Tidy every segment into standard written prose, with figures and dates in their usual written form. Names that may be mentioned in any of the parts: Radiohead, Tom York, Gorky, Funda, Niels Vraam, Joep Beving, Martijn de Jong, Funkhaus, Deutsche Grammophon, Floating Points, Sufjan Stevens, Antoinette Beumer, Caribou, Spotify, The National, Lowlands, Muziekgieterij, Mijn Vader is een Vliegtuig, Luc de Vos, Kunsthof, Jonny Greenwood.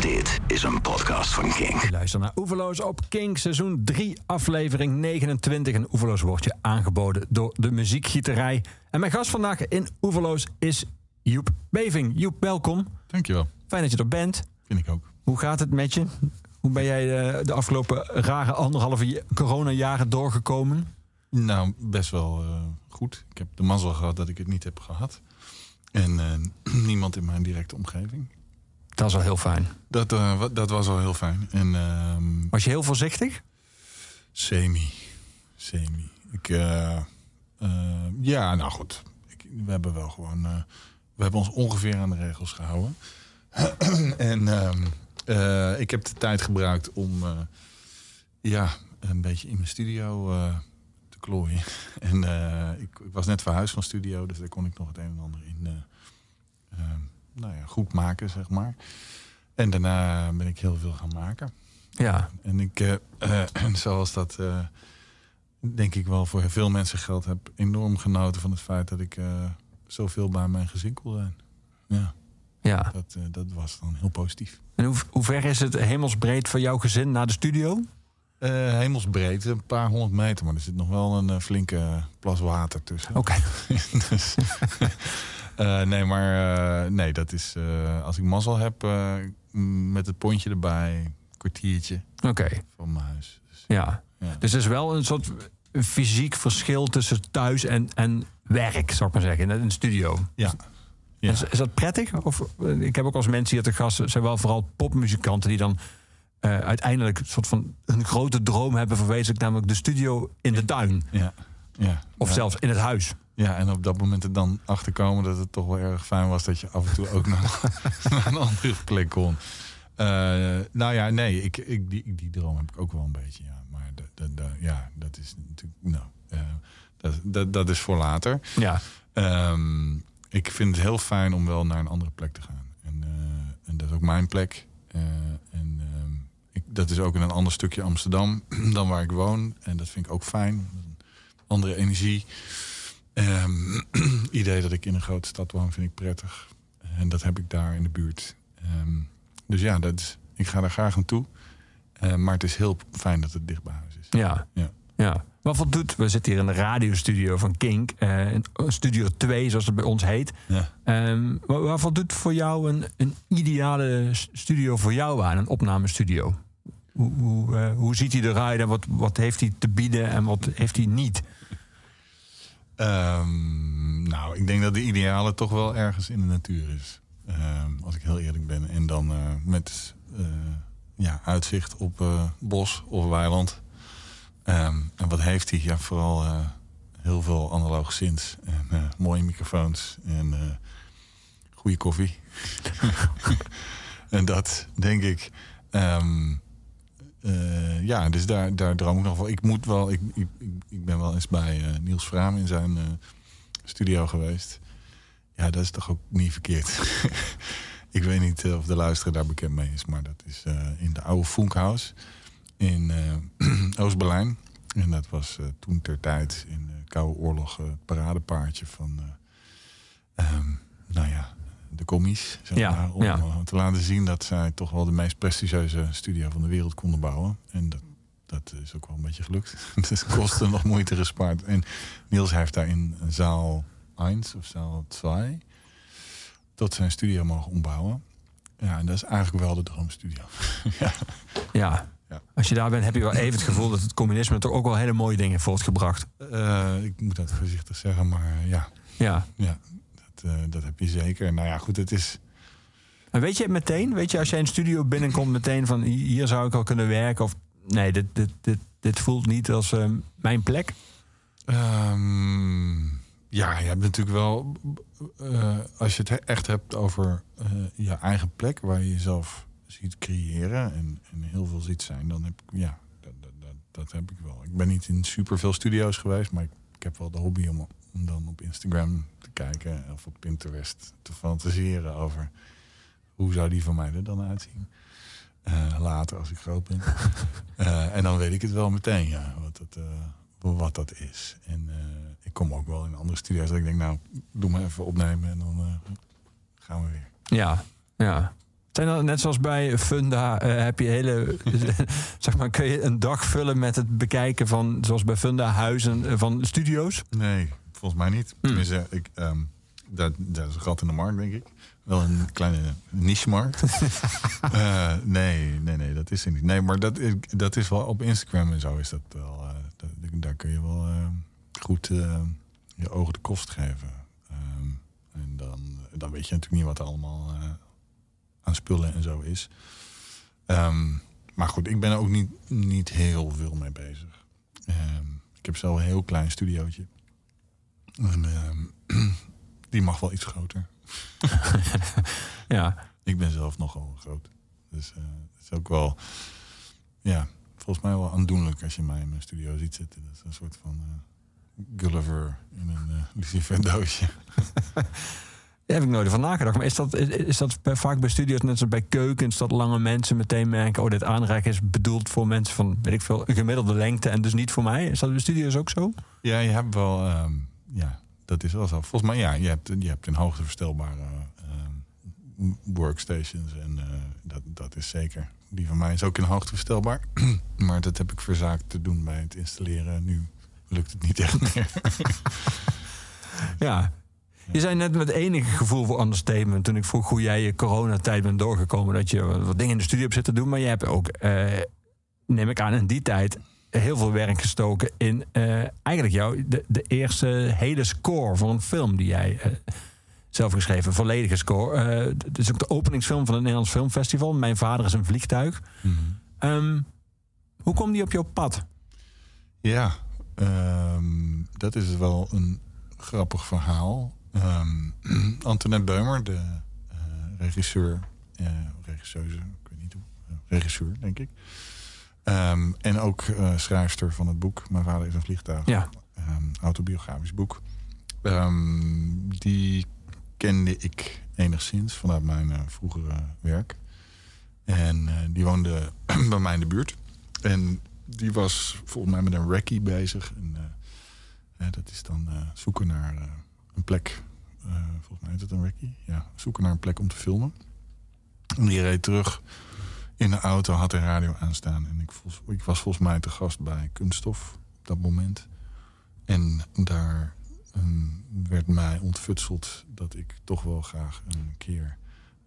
Dit is een podcast van Kink. Luister naar Oeverloos op Kink, seizoen 3, aflevering 29. En Oeverloos wordt je aangeboden door de muziekgieterij. En mijn gast vandaag in Oeverloos is Joep Beving. Joep, welkom. Dankjewel. Fijn dat je er bent. Vind ik ook. Hoe gaat het met je? Hoe ben jij de afgelopen rare anderhalve coronajaren doorgekomen? Nou, best wel goed. Ik heb de mazzel gehad dat ik het niet heb gehad. En niemand in mijn directe omgeving. Dat was al heel fijn. Dat was al heel fijn. En, was je heel voorzichtig? Semi. Ja, nou goed. We hebben wel gewoon... we hebben ons ongeveer aan de regels gehouden. En ik heb de tijd gebruikt om... een beetje in mijn studio... klooien. En ik was net verhuisd van studio, dus daar kon ik nog het een en ander in goed maken, zeg maar. En daarna ben ik heel veel gaan maken. Ja. En ik, zoals dat denk ik wel voor veel mensen geldt, heb enorm genoten van het feit dat ik zoveel bij mijn gezin kon zijn. Ja. Ja. Dat was dan heel positief. En hoe ver is het hemelsbreed van jouw gezin naar de studio? Hemelsbreed, een paar 100 meter, maar er zit nog wel een flinke plas water tussen. Oké. Dus, dat is... als ik mazzel heb, met het pontje erbij, een kwartiertje van mijn huis. Dus, ja. Dus er is wel een soort fysiek verschil tussen thuis en werk, zou ik maar zeggen, in een studio. Ja. Ja. Is dat prettig? Of, ik heb ook als mensen hier te gast, zijn wel vooral popmuzikanten die dan... uiteindelijk een soort van een grote droom hebben verwezenlijkt, namelijk de studio in de tuin. Ja. Of zelfs in het huis. Ja, en op dat moment er dan achter komen dat het toch wel erg fijn was dat je af en toe ook naar een andere plek kon. Die droom heb ik ook wel een beetje. Ja. Maar dat is natuurlijk... dat is voor later. Ja. Ik vind het heel fijn om wel naar een andere plek te gaan. En dat is ook mijn plek. Dat is ook in een ander stukje Amsterdam dan waar ik woon. En dat vind ik ook fijn. Andere energie. Idee dat ik in een grote stad woon vind ik prettig. En dat heb ik daar in de buurt. Ik ga daar graag naartoe. Maar het is heel fijn dat het dicht bij huis is. Ja. Wat voor doet? We zitten hier in de radiostudio van Kink. Studio 2, zoals het bij ons heet. Ja. Wat voldoet voor jou een ideale studio voor jou aan? Een opnamestudio? Hoe ziet hij eruit en wat heeft hij te bieden en wat heeft hij niet? Ik denk dat de ideale toch wel ergens in de natuur is. Als ik heel eerlijk ben. En dan met uitzicht op bos of weiland. En wat heeft hij? Ja, vooral heel veel analoog synths en mooie microfoons en goede koffie. En dat, denk ik... dus daar droom ik nog wel. Ik moet wel... Ik ben wel eens bij Niels Vraam in zijn studio geweest. Ja, dat is toch ook niet verkeerd. Ik weet niet of de luisteraar daar bekend mee is, maar dat is in de oude Funkhaus... in Oost-Berlijn. En dat was toen ter tijd in de Koude Oorlog... het paradepaardje van de commies. Om te laten zien dat zij toch wel de meest prestigieuze studio van de wereld konden bouwen. En dat is ook wel een beetje gelukt. Dus kosten nog moeite gespaard. En Niels heeft daar in zaal 1 of zaal 2... tot zijn studio mogen ombouwen. Ja, en dat is eigenlijk wel de droomstudio. Ja. Ja. Als je daar bent, heb je wel even het gevoel dat het communisme toch ook wel hele mooie dingen heeft voortgebracht. Ik moet dat voorzichtig zeggen, maar ja. Ja. Dat heb je zeker. Nou ja, goed, het is... En weet je als jij een studio binnenkomt meteen van hier zou ik al kunnen werken? Of nee, dit voelt niet als mijn plek? Je hebt natuurlijk wel... als je het echt hebt over je eigen plek, waar je jezelf... ziet creëren en heel veel ziet zijn, dan heb ik... Ja, dat heb ik wel. Ik ben niet in superveel studio's geweest, maar ik heb wel de hobby om dan op Instagram te kijken of op Pinterest te fantaseren over hoe zou die van mij er dan uitzien. Later, als ik groot ben. En dan weet ik het wel meteen, ja, wat dat is. En ik kom ook wel in andere studio's dat ik denk, nou, doe maar even opnemen en dan gaan we weer. Ja. Zijn dat net zoals bij Funda, heb je hele, zeg maar, kun je een dag vullen met het bekijken van, zoals bij Funda, huizen van studio's? Nee, volgens mij niet. Tenminste, dat is een gat in de markt, denk ik. Wel een kleine niche-markt. Nee, dat is er niet. Nee, maar dat is wel op Instagram en zo is dat wel. Daar kun je wel goed je ogen de kost geven. En dan weet je natuurlijk niet wat er allemaal aan spullen en zo is. Maar goed, ik ben er ook niet heel veel mee bezig. Ik heb zelf een heel klein studiootje. En, die mag wel iets groter. Ja. Ik ben zelf nogal groot. Dus het is ook wel, ja, volgens mij wel aandoenlijk als je mij in mijn studio ziet zitten. Dat is een soort van Gulliver in een lucifer doosje. Daar heb ik nooit van nagedacht. Maar is dat vaak bij studio's, net zoals bij keukens, dat lange mensen meteen merken, dit aanraken is bedoeld voor mensen van, weet ik veel, een gemiddelde lengte en dus niet voor mij? Is dat bij studio's ook zo? Ja, je hebt wel, dat is wel zo. Volgens mij, ja, je hebt een hoogteverstelbare workstations. En dat is zeker. Die van mij is ook in hoogteverstelbaar. Maar dat heb ik verzaakt te doen bij het installeren. Nu lukt het niet echt meer. Ja. Je zei net met enige gevoel voor understatement, toen ik vroeg hoe jij je coronatijd bent doorgekomen, dat je wat dingen in de studio hebt zitten doen. Maar je hebt ook, neem ik aan, in die tijd heel veel werk gestoken in eigenlijk de eerste hele score van een film die jij zelf geschreven, volledige score. Het is ook de openingsfilm van het Nederlands Filmfestival, Mijn Vader is een Vliegtuig. Mm-hmm. Hoe kwam die op jouw pad? Ja, dat is wel een grappig verhaal. Antoinette Beumer, de regisseur, denk ik. En ook schrijfster van het boek Mijn Vader is een Vliegtuig. Ja. Autobiografisch boek. Die kende ik enigszins vanuit mijn vroegere werk. En die woonde bij mij in de buurt. En die was volgens mij met een recce bezig. En, dat is dan zoeken naar een plek. Volgens mij is het een recce. Ja, zoeken naar een plek om te filmen. En die reed terug. In de auto had de radio aanstaan. En ik was volgens mij te gast bij Kunsthof op dat moment. En daar werd mij ontfutseld dat ik toch wel graag een keer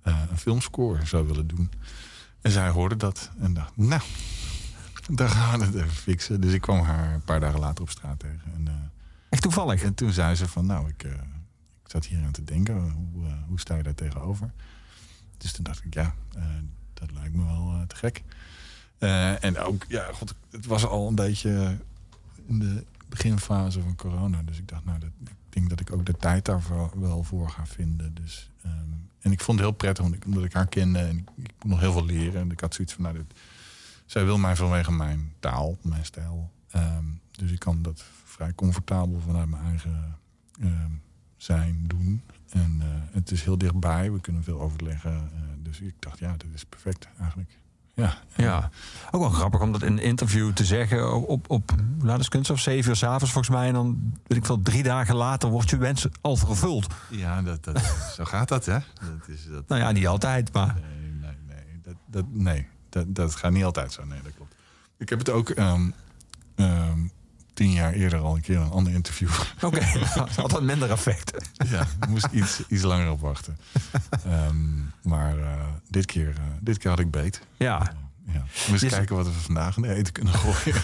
een filmscore zou willen doen. En zij hoorde dat en dacht, nou, daar gaan we het even fixen. Dus ik kwam haar een paar dagen later op straat tegen. En, echt toevallig? En toen zei ze van, nou, ik zat hier aan te denken. Hoe sta je daar tegenover? Dus toen dacht ik, ja... dat lijkt me wel te gek. En ook, ja, god, het was al een beetje in de beginfase van corona. Dus ik dacht, ik denk dat ik ook de tijd daar wel voor ga vinden. Dus, en ik vond het heel prettig, omdat ik haar kende. En ik kon nog heel veel leren. En ik had zoiets van, zij wil mij vanwege mijn taal, mijn stijl. Dus ik kan dat vrij comfortabel vanuit mijn eigen zijn doen. En het is heel dichtbij, we kunnen veel overleggen. Dus ik dacht, ja, dit is perfect eigenlijk. Ja, ook wel grappig om dat in een interview te zeggen. Op Kunsthof, 7 uur 's avonds volgens mij. En dan, weet ik veel, 3 dagen later wordt je wens al vervuld. Ja, zo gaat dat, hè? Dat is nou ja, niet altijd, maar... Nee, dat gaat niet altijd zo. Nee, dat klopt. Ik heb het ook... 10 jaar eerder al een keer een ander interview. Oké, dat had wat minder effect. Ja, moest iets langer op wachten. Maar dit keer had ik beet. Ja. We moesten kijken wat we vandaag in eten kunnen gooien.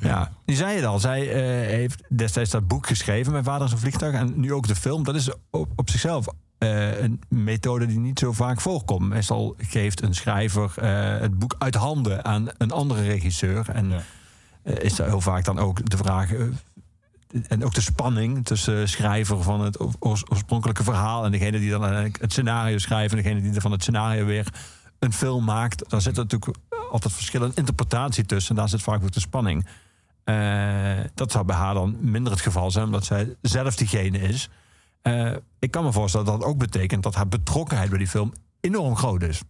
Ja, die zei het al. Zij heeft destijds dat boek geschreven, Mijn Vader is een Vliegtuig. En nu ook de film. Dat is op zichzelf een methode die niet zo vaak voorkomt. Meestal geeft een schrijver het boek uit handen aan een andere regisseur. En... Ja. Is daar heel vaak dan ook de vraag... en ook de spanning tussen schrijver van het oorspronkelijke verhaal... en degene die dan het scenario schrijft... en degene die dan van het scenario weer een film maakt. Daar zit er natuurlijk altijd verschillende interpretatie tussen. En daar zit vaak ook de spanning. Dat zou bij haar dan minder het geval zijn... omdat zij zelf diegene is. Ik kan me voorstellen dat dat ook betekent... dat haar betrokkenheid bij die film enorm groot is.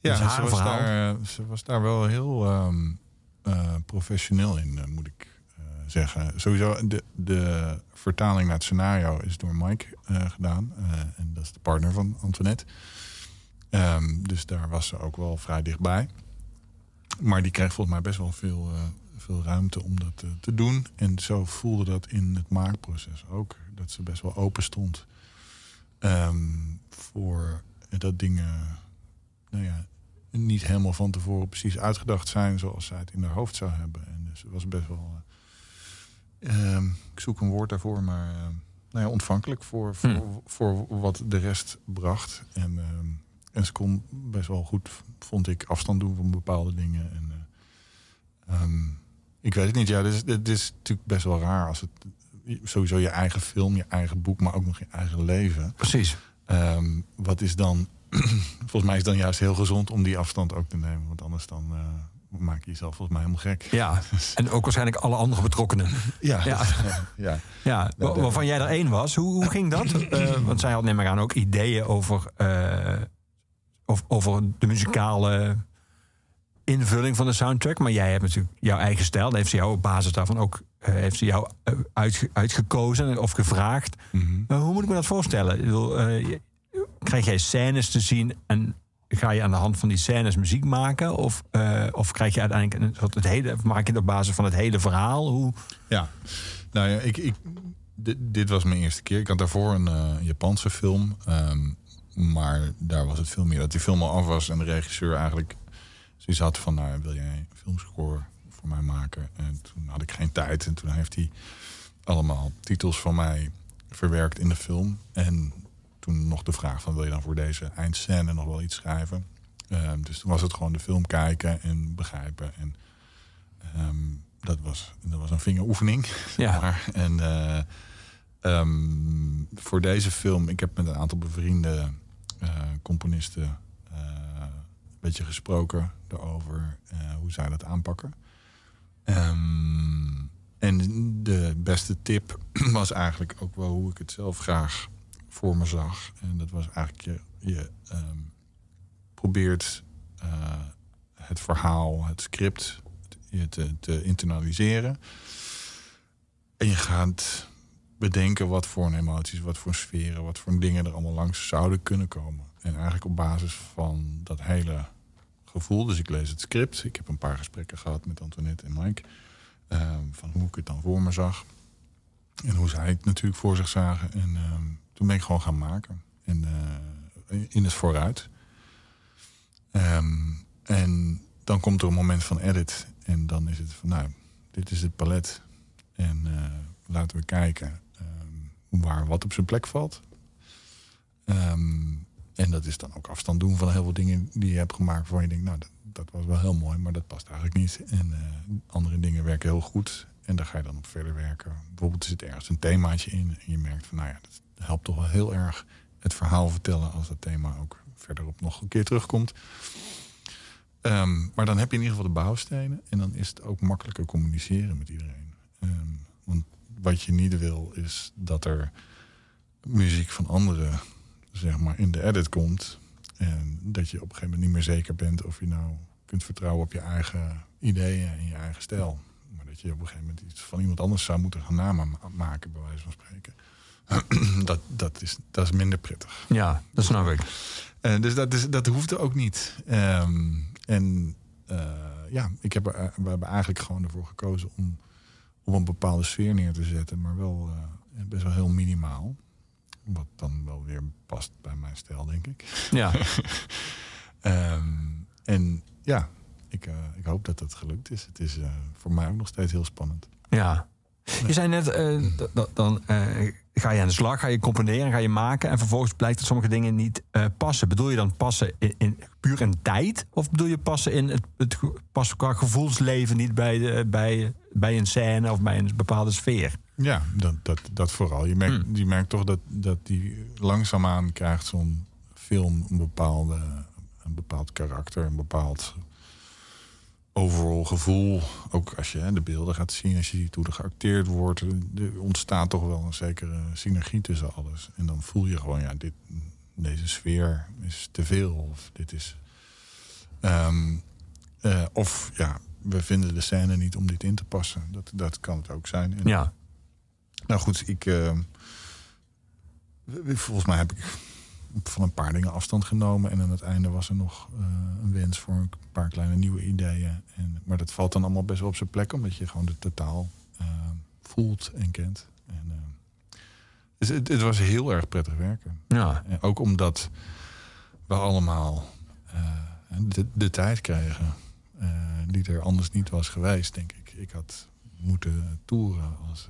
Ja, dus haar verhaal... ze was daar wel heel... professioneel in, moet ik zeggen. Sowieso, de vertaling naar het scenario is door Mike gedaan. En dat is de partner van Antoinette. Dus daar was ze ook wel vrij dichtbij. Maar die kreeg volgens mij best wel veel ruimte om dat te doen. En zo voelde dat in het maakproces ook. Dat ze best wel open stond voor dat dingen niet helemaal van tevoren precies uitgedacht zijn zoals zij het in haar hoofd zou hebben. En dus het was best wel... ik zoek een woord daarvoor, maar ontvankelijk voor wat de rest bracht. En ze kon best wel goed, vond ik, afstand doen van bepaalde dingen. En, ik weet het niet. Ja, dit is natuurlijk best wel raar als het sowieso je eigen film, je eigen boek, maar ook nog je eigen leven. Precies. Wat is dan? Volgens mij is het dan juist heel gezond om die afstand ook te nemen, want anders dan maak je jezelf volgens mij helemaal gek. Ja. En ook waarschijnlijk alle andere betrokkenen. Waarvan jij er één was. Hoe ging dat? Want zij had, neem maar aan, ook ideeën over de muzikale invulling van de soundtrack. Maar jij hebt natuurlijk jouw eigen stijl. Dan heeft ze jou op basis daarvan ook uitgekozen of gevraagd. Mm-hmm. Hoe moet ik me dat voorstellen? Ik bedoel, krijg jij scènes te zien en ga je aan de hand van die scènes muziek maken? Of krijg je uiteindelijk maak je het op basis van het hele verhaal? Hoe? Ja, nou ja, dit was mijn eerste keer. Ik had daarvoor een Japanse film. Maar daar was het veel meer dat die film al af was en de regisseur eigenlijk zoiets had van, wil jij een filmscore voor mij maken? En toen had ik geen tijd. En toen heeft hij allemaal titels van mij verwerkt in de film. En toen nog de vraag van, wil je dan voor deze eindscène nog wel iets schrijven? Dus toen was het gewoon de film kijken en begrijpen. En dat was een vingeroefening. Ja. Maar, en voor deze film, ik heb met een aantal bevriende componisten een beetje gesproken daarover hoe zij dat aanpakken. En de beste tip was eigenlijk ook wel hoe ik het zelf graag voor me zag. En dat was eigenlijk je probeert het verhaal, het script te internaliseren. En je gaat bedenken wat voor emoties, wat voor sferen, wat voor dingen er allemaal langs zouden kunnen komen. En eigenlijk op basis van dat hele gevoel. Dus ik lees het script. Ik heb een paar gesprekken gehad met Antoinette en Mike. Van hoe ik het dan voor me zag. En hoe zij het natuurlijk voor zich zagen. En toen ben ik gewoon gaan maken. En in het vooruit. En dan komt er een moment van edit. En dan is het van, dit is het palet. En laten we kijken waar wat op zijn plek valt. En dat is dan ook afstand doen van heel veel dingen die je hebt gemaakt, waarvan je denkt, dat was wel heel mooi, maar dat past eigenlijk niet. En andere dingen werken heel goed. En daar ga je dan op verder werken. Bijvoorbeeld zit ergens een themaatje in. En je merkt van, dat helpt toch wel heel erg het verhaal vertellen als dat thema ook verderop nog een keer terugkomt. Maar dan heb je in ieder geval de bouwstenen. En dan is het ook makkelijker communiceren met iedereen. Want wat je niet wil is dat er muziek van anderen, zeg maar, in de edit komt. En dat je op een gegeven moment niet meer zeker bent of je nou kunt vertrouwen op je eigen ideeën en je eigen stijl. Maar dat je op een gegeven moment iets van iemand anders zou moeten gaan namaken, bij wijze van spreken. Dat is minder prettig. Ja, dat snap ik. Dus dat hoefde ook niet. We hebben eigenlijk gewoon ervoor gekozen om een bepaalde sfeer neer te zetten, maar wel best wel heel minimaal. Wat dan wel weer past bij mijn stijl, denk ik. Ja. Ik hoop dat dat gelukt is. Het is voor mij ook nog steeds heel spannend. Ja. Je zei net, dan ga je aan de slag, ga je componeren, ga je maken, en vervolgens blijkt dat sommige dingen niet passen. Bedoel je dan passen in puur in tijd? Of bedoel je passen in het passen qua gevoelsleven niet bij een scène of bij een bepaalde sfeer? Ja, dat vooral. Je merkt toch dat die langzaamaan krijgt zo'n film een bepaald karakter, een bepaald overal gevoel. Ook als je de beelden gaat zien, als je ziet hoe er geacteerd wordt, er ontstaat toch wel een zekere synergie tussen alles. En dan voel je gewoon, deze sfeer is te veel. Of dit is. We vinden de scène niet om dit in te passen. Dat kan het ook zijn. En ja. Nou goed, volgens mij heb ik van een paar dingen afstand genomen. En aan het einde was er nog een wens voor een paar kleine nieuwe ideeën. Maar dat valt dan allemaal best wel op zijn plek, omdat je gewoon de totaal voelt en kent. Het was heel erg prettig werken. Ja. En ook omdat we allemaal de tijd kregen die er anders niet was geweest, denk ik. Ik had moeten toeren als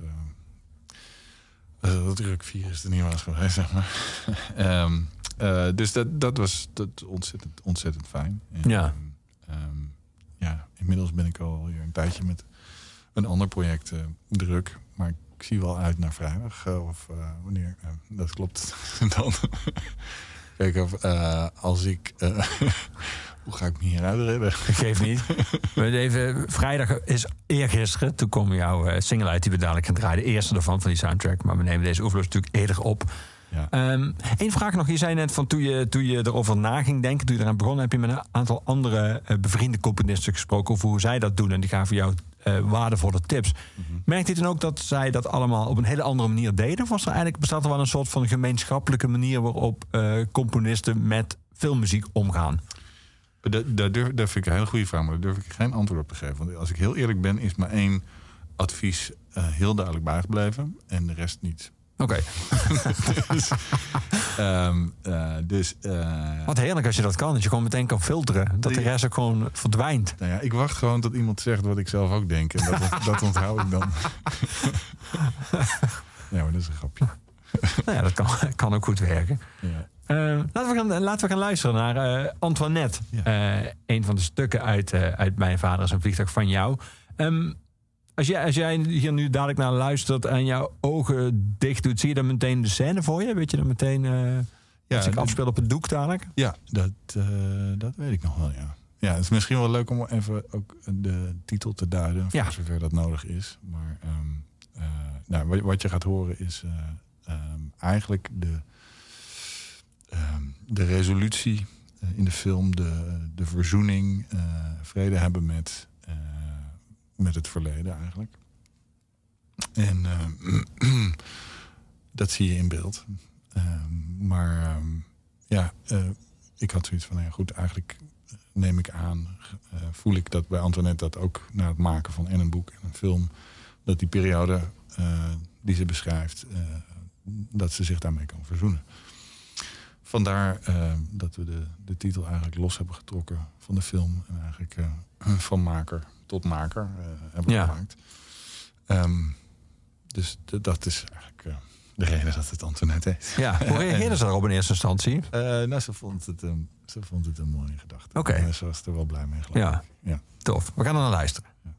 dat drukvirus er niet was geweest, zeg maar. Dus dat was ontzettend fijn. En, ja. Inmiddels ben ik alweer een tijdje met een ander project druk, maar ik zie wel uit naar vrijdag. Wanneer? Dat klopt. Dan. Kijk, als ik... hoe ga ik me hieruit redden? Geef niet. Even, vrijdag is eergisteren. Toen kwam jouw single uit die we dadelijk gaan draaien. De eerste daarvan, van die soundtrack. Maar we nemen deze oefenloos natuurlijk eerder op. Ja. Eén vraag nog. Je zei net van toen je erover na ging denken, toen je eraan begon, heb je met een aantal andere bevriende componisten gesproken over hoe zij dat doen. En die gaven jou waardevolle tips. Mm-hmm. Merkte je dan ook dat zij dat allemaal op een hele andere manier deden? Of bestaat er wel een soort van gemeenschappelijke manier waarop componisten met filmmuziek omgaan? Dat vind ik een hele goede vraag, maar daar durf ik geen antwoord op te geven. Want als ik heel eerlijk ben, is maar één advies heel duidelijk bijgebleven en de rest niet. Oké. Wat heerlijk als je dat kan. Dat je gewoon meteen kan filteren. Dat de rest ook gewoon verdwijnt. Nou ja, ik wacht gewoon tot iemand zegt wat ik zelf ook denk. En dat onthoud ik dan. Ja, maar dat is een grapje. Nou ja, dat kan ook goed werken. Ja. Laten we gaan luisteren naar Antoinette. Ja. Een van de stukken uit Mijn Vader is een Vliegtuig van jou. Als jij hier nu dadelijk naar luistert en jouw ogen dicht doet, zie je dan meteen de scène voor je? Weet je dan meteen als ik afspeel op het doek dadelijk? Ja, dat weet ik nog wel, ja. Ja, het is misschien wel leuk om even ook de titel te duiden, voor zover dat nodig is. Maar wat je gaat horen is eigenlijk de resolutie in de film, de verzoening, vrede hebben met het verleden eigenlijk. En dat zie je in beeld. Ik had zoiets van, ja goed, eigenlijk neem ik aan, voel ik dat bij Antoinette dat ook na het maken van een boek en een film, dat die periode die ze beschrijft, dat ze zich daarmee kan verzoenen. Vandaar dat we de titel eigenlijk los hebben getrokken van de film. En eigenlijk van maker tot maker hebben gemaakt. Dus dat is eigenlijk de reden dat het Antoinette heet. Ja, hoe reageerde ze daarop in eerste instantie? Ze vond het een mooie gedachte. Okay. En ze was er wel blij mee, geloof ik. Ja, tof. We gaan er naar luisteren. Ja.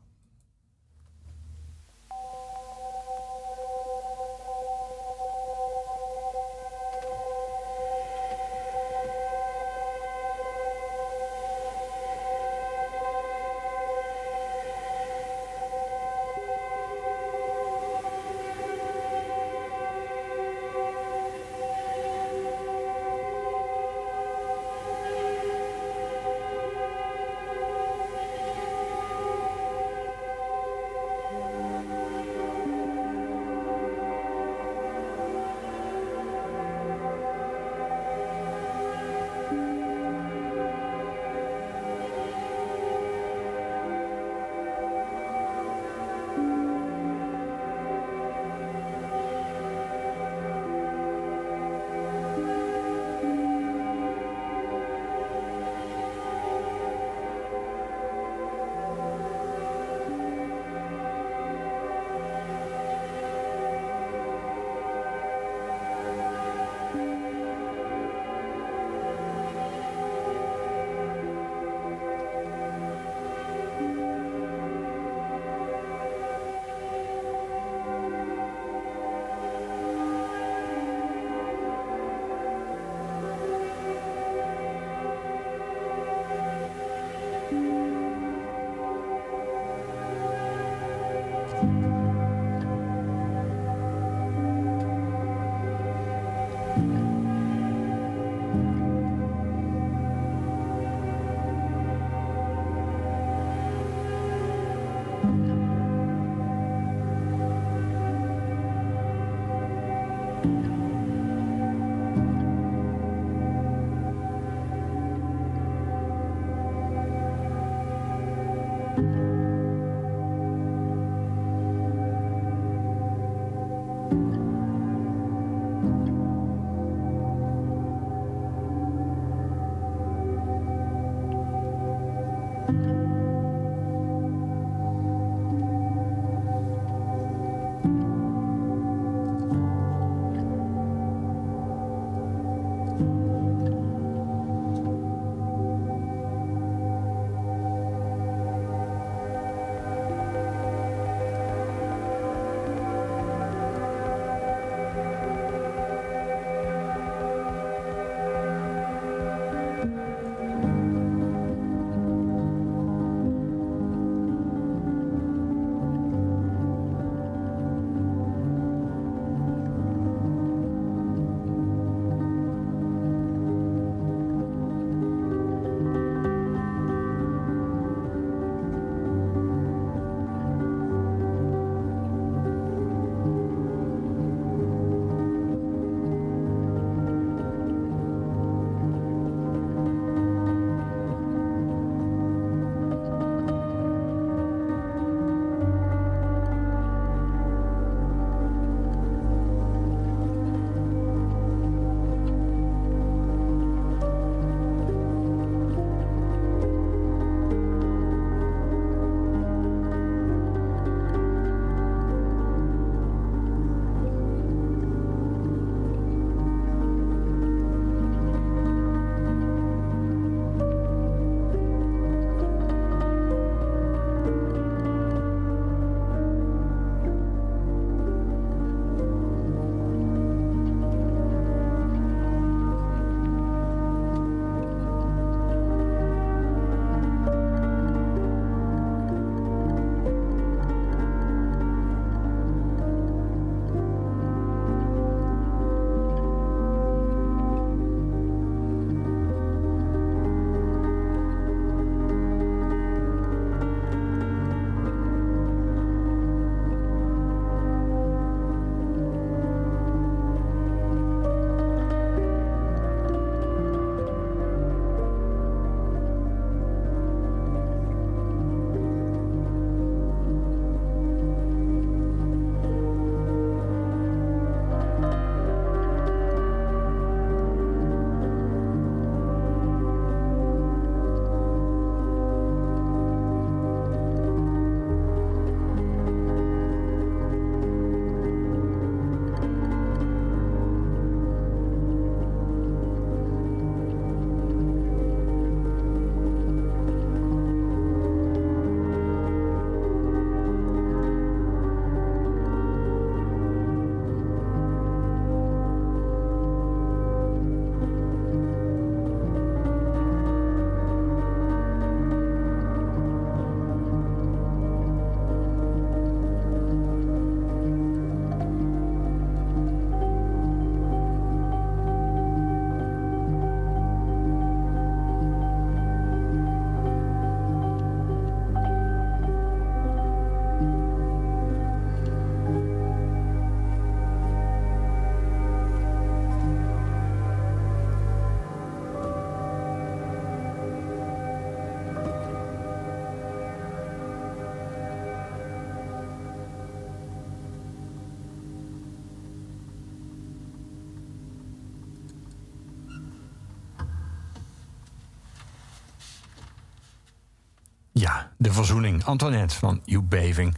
Ja, de verzoening. Antoinette van Joep Beving.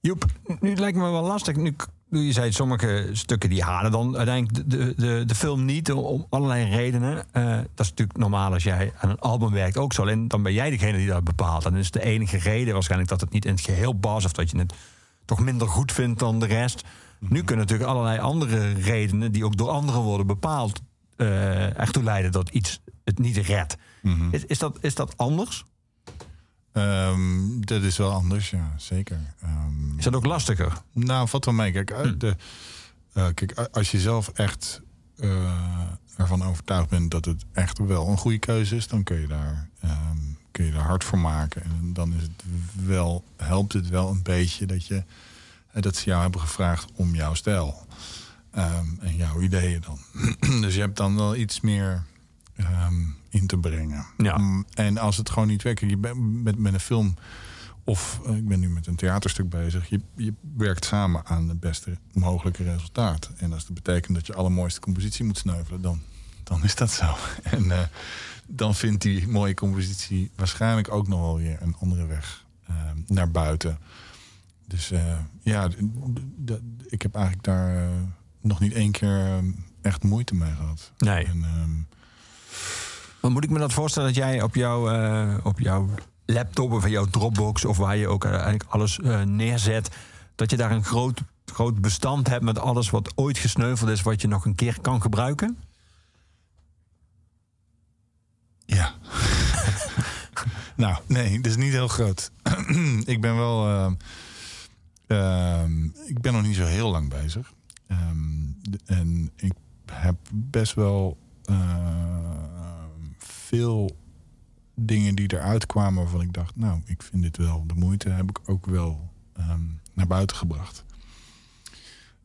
Joep, nu lijkt me wel lastig. Nu, je zei, sommige stukken die halen dan uiteindelijk de film niet, om allerlei redenen. Dat is natuurlijk normaal als jij aan een album werkt ook zo. Alleen dan ben jij degene die dat bepaalt. En dat is de enige reden waarschijnlijk dat het niet in het geheel past, of dat je het toch minder goed vindt dan de rest. Nu kunnen natuurlijk allerlei andere redenen die ook door anderen worden bepaald ertoe leiden dat iets het niet redt. Mm-hmm. Is dat anders? Dat is wel anders, ja, zeker. Is dat ook lastiger? Nou, valt wel mee. Kijk, als je zelf echt ervan overtuigd bent dat het echt wel een goede keuze is, dan kun je daar hard voor maken. En dan is het wel, helpt het wel een beetje dat ze jou hebben gevraagd om jouw stijl. En jouw ideeën dan. Dus je hebt dan wel iets meer in te brengen. Ja. En als het gewoon niet werkt, je bent met een film, of ik ben nu met een theaterstuk bezig, je werkt samen aan het beste mogelijke resultaat. En als dat betekent dat je allermooiste compositie moet sneuvelen, dan is dat zo. En dan vindt die mooie compositie waarschijnlijk ook nog wel weer een andere weg naar buiten. Dus ik heb eigenlijk daar nog niet één keer echt moeite mee gehad. Nee. En, moet ik me dat voorstellen dat jij op jouw laptop of jouw Dropbox, of waar je ook eigenlijk alles neerzet, dat je daar een groot bestand hebt met alles wat ooit gesneuveld is, wat je nog een keer kan gebruiken? Ja. Nou, nee, dat is niet heel groot. Ik ben wel... ik ben nog niet zo heel lang bezig. En ik heb best wel veel dingen die eruit kwamen waarvan ik dacht, nou, ik vind dit wel de moeite, heb ik ook wel naar buiten gebracht.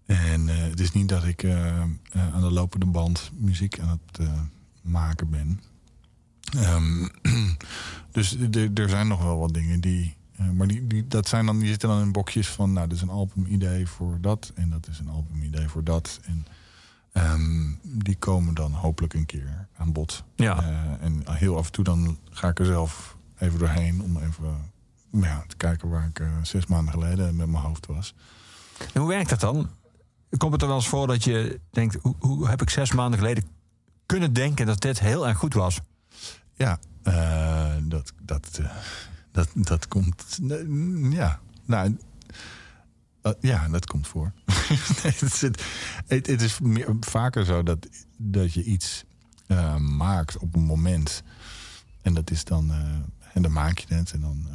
En het is niet dat ik aan de lopende band muziek aan het maken ben. Dus er zijn nog wel wat dingen die... Maar die zitten dan in bokjes van, nou, dit is een albumidee voor dat, en dat is een albumidee voor dat. En die komen dan hopelijk een keer aan bod. Ja. En heel af en toe dan ga ik er zelf even doorheen om even te kijken waar ik 6 maanden geleden met mijn hoofd was. En hoe werkt dat dan? Komt het er wel eens voor dat je denkt, hoe heb ik 6 maanden geleden kunnen denken dat dit heel erg goed was? Ja, Dat komt... Ja, nou... ja, dat komt voor. Nee, het is vaker zo dat je iets maakt op een moment. En dat is dan... en dan maak je het. En dan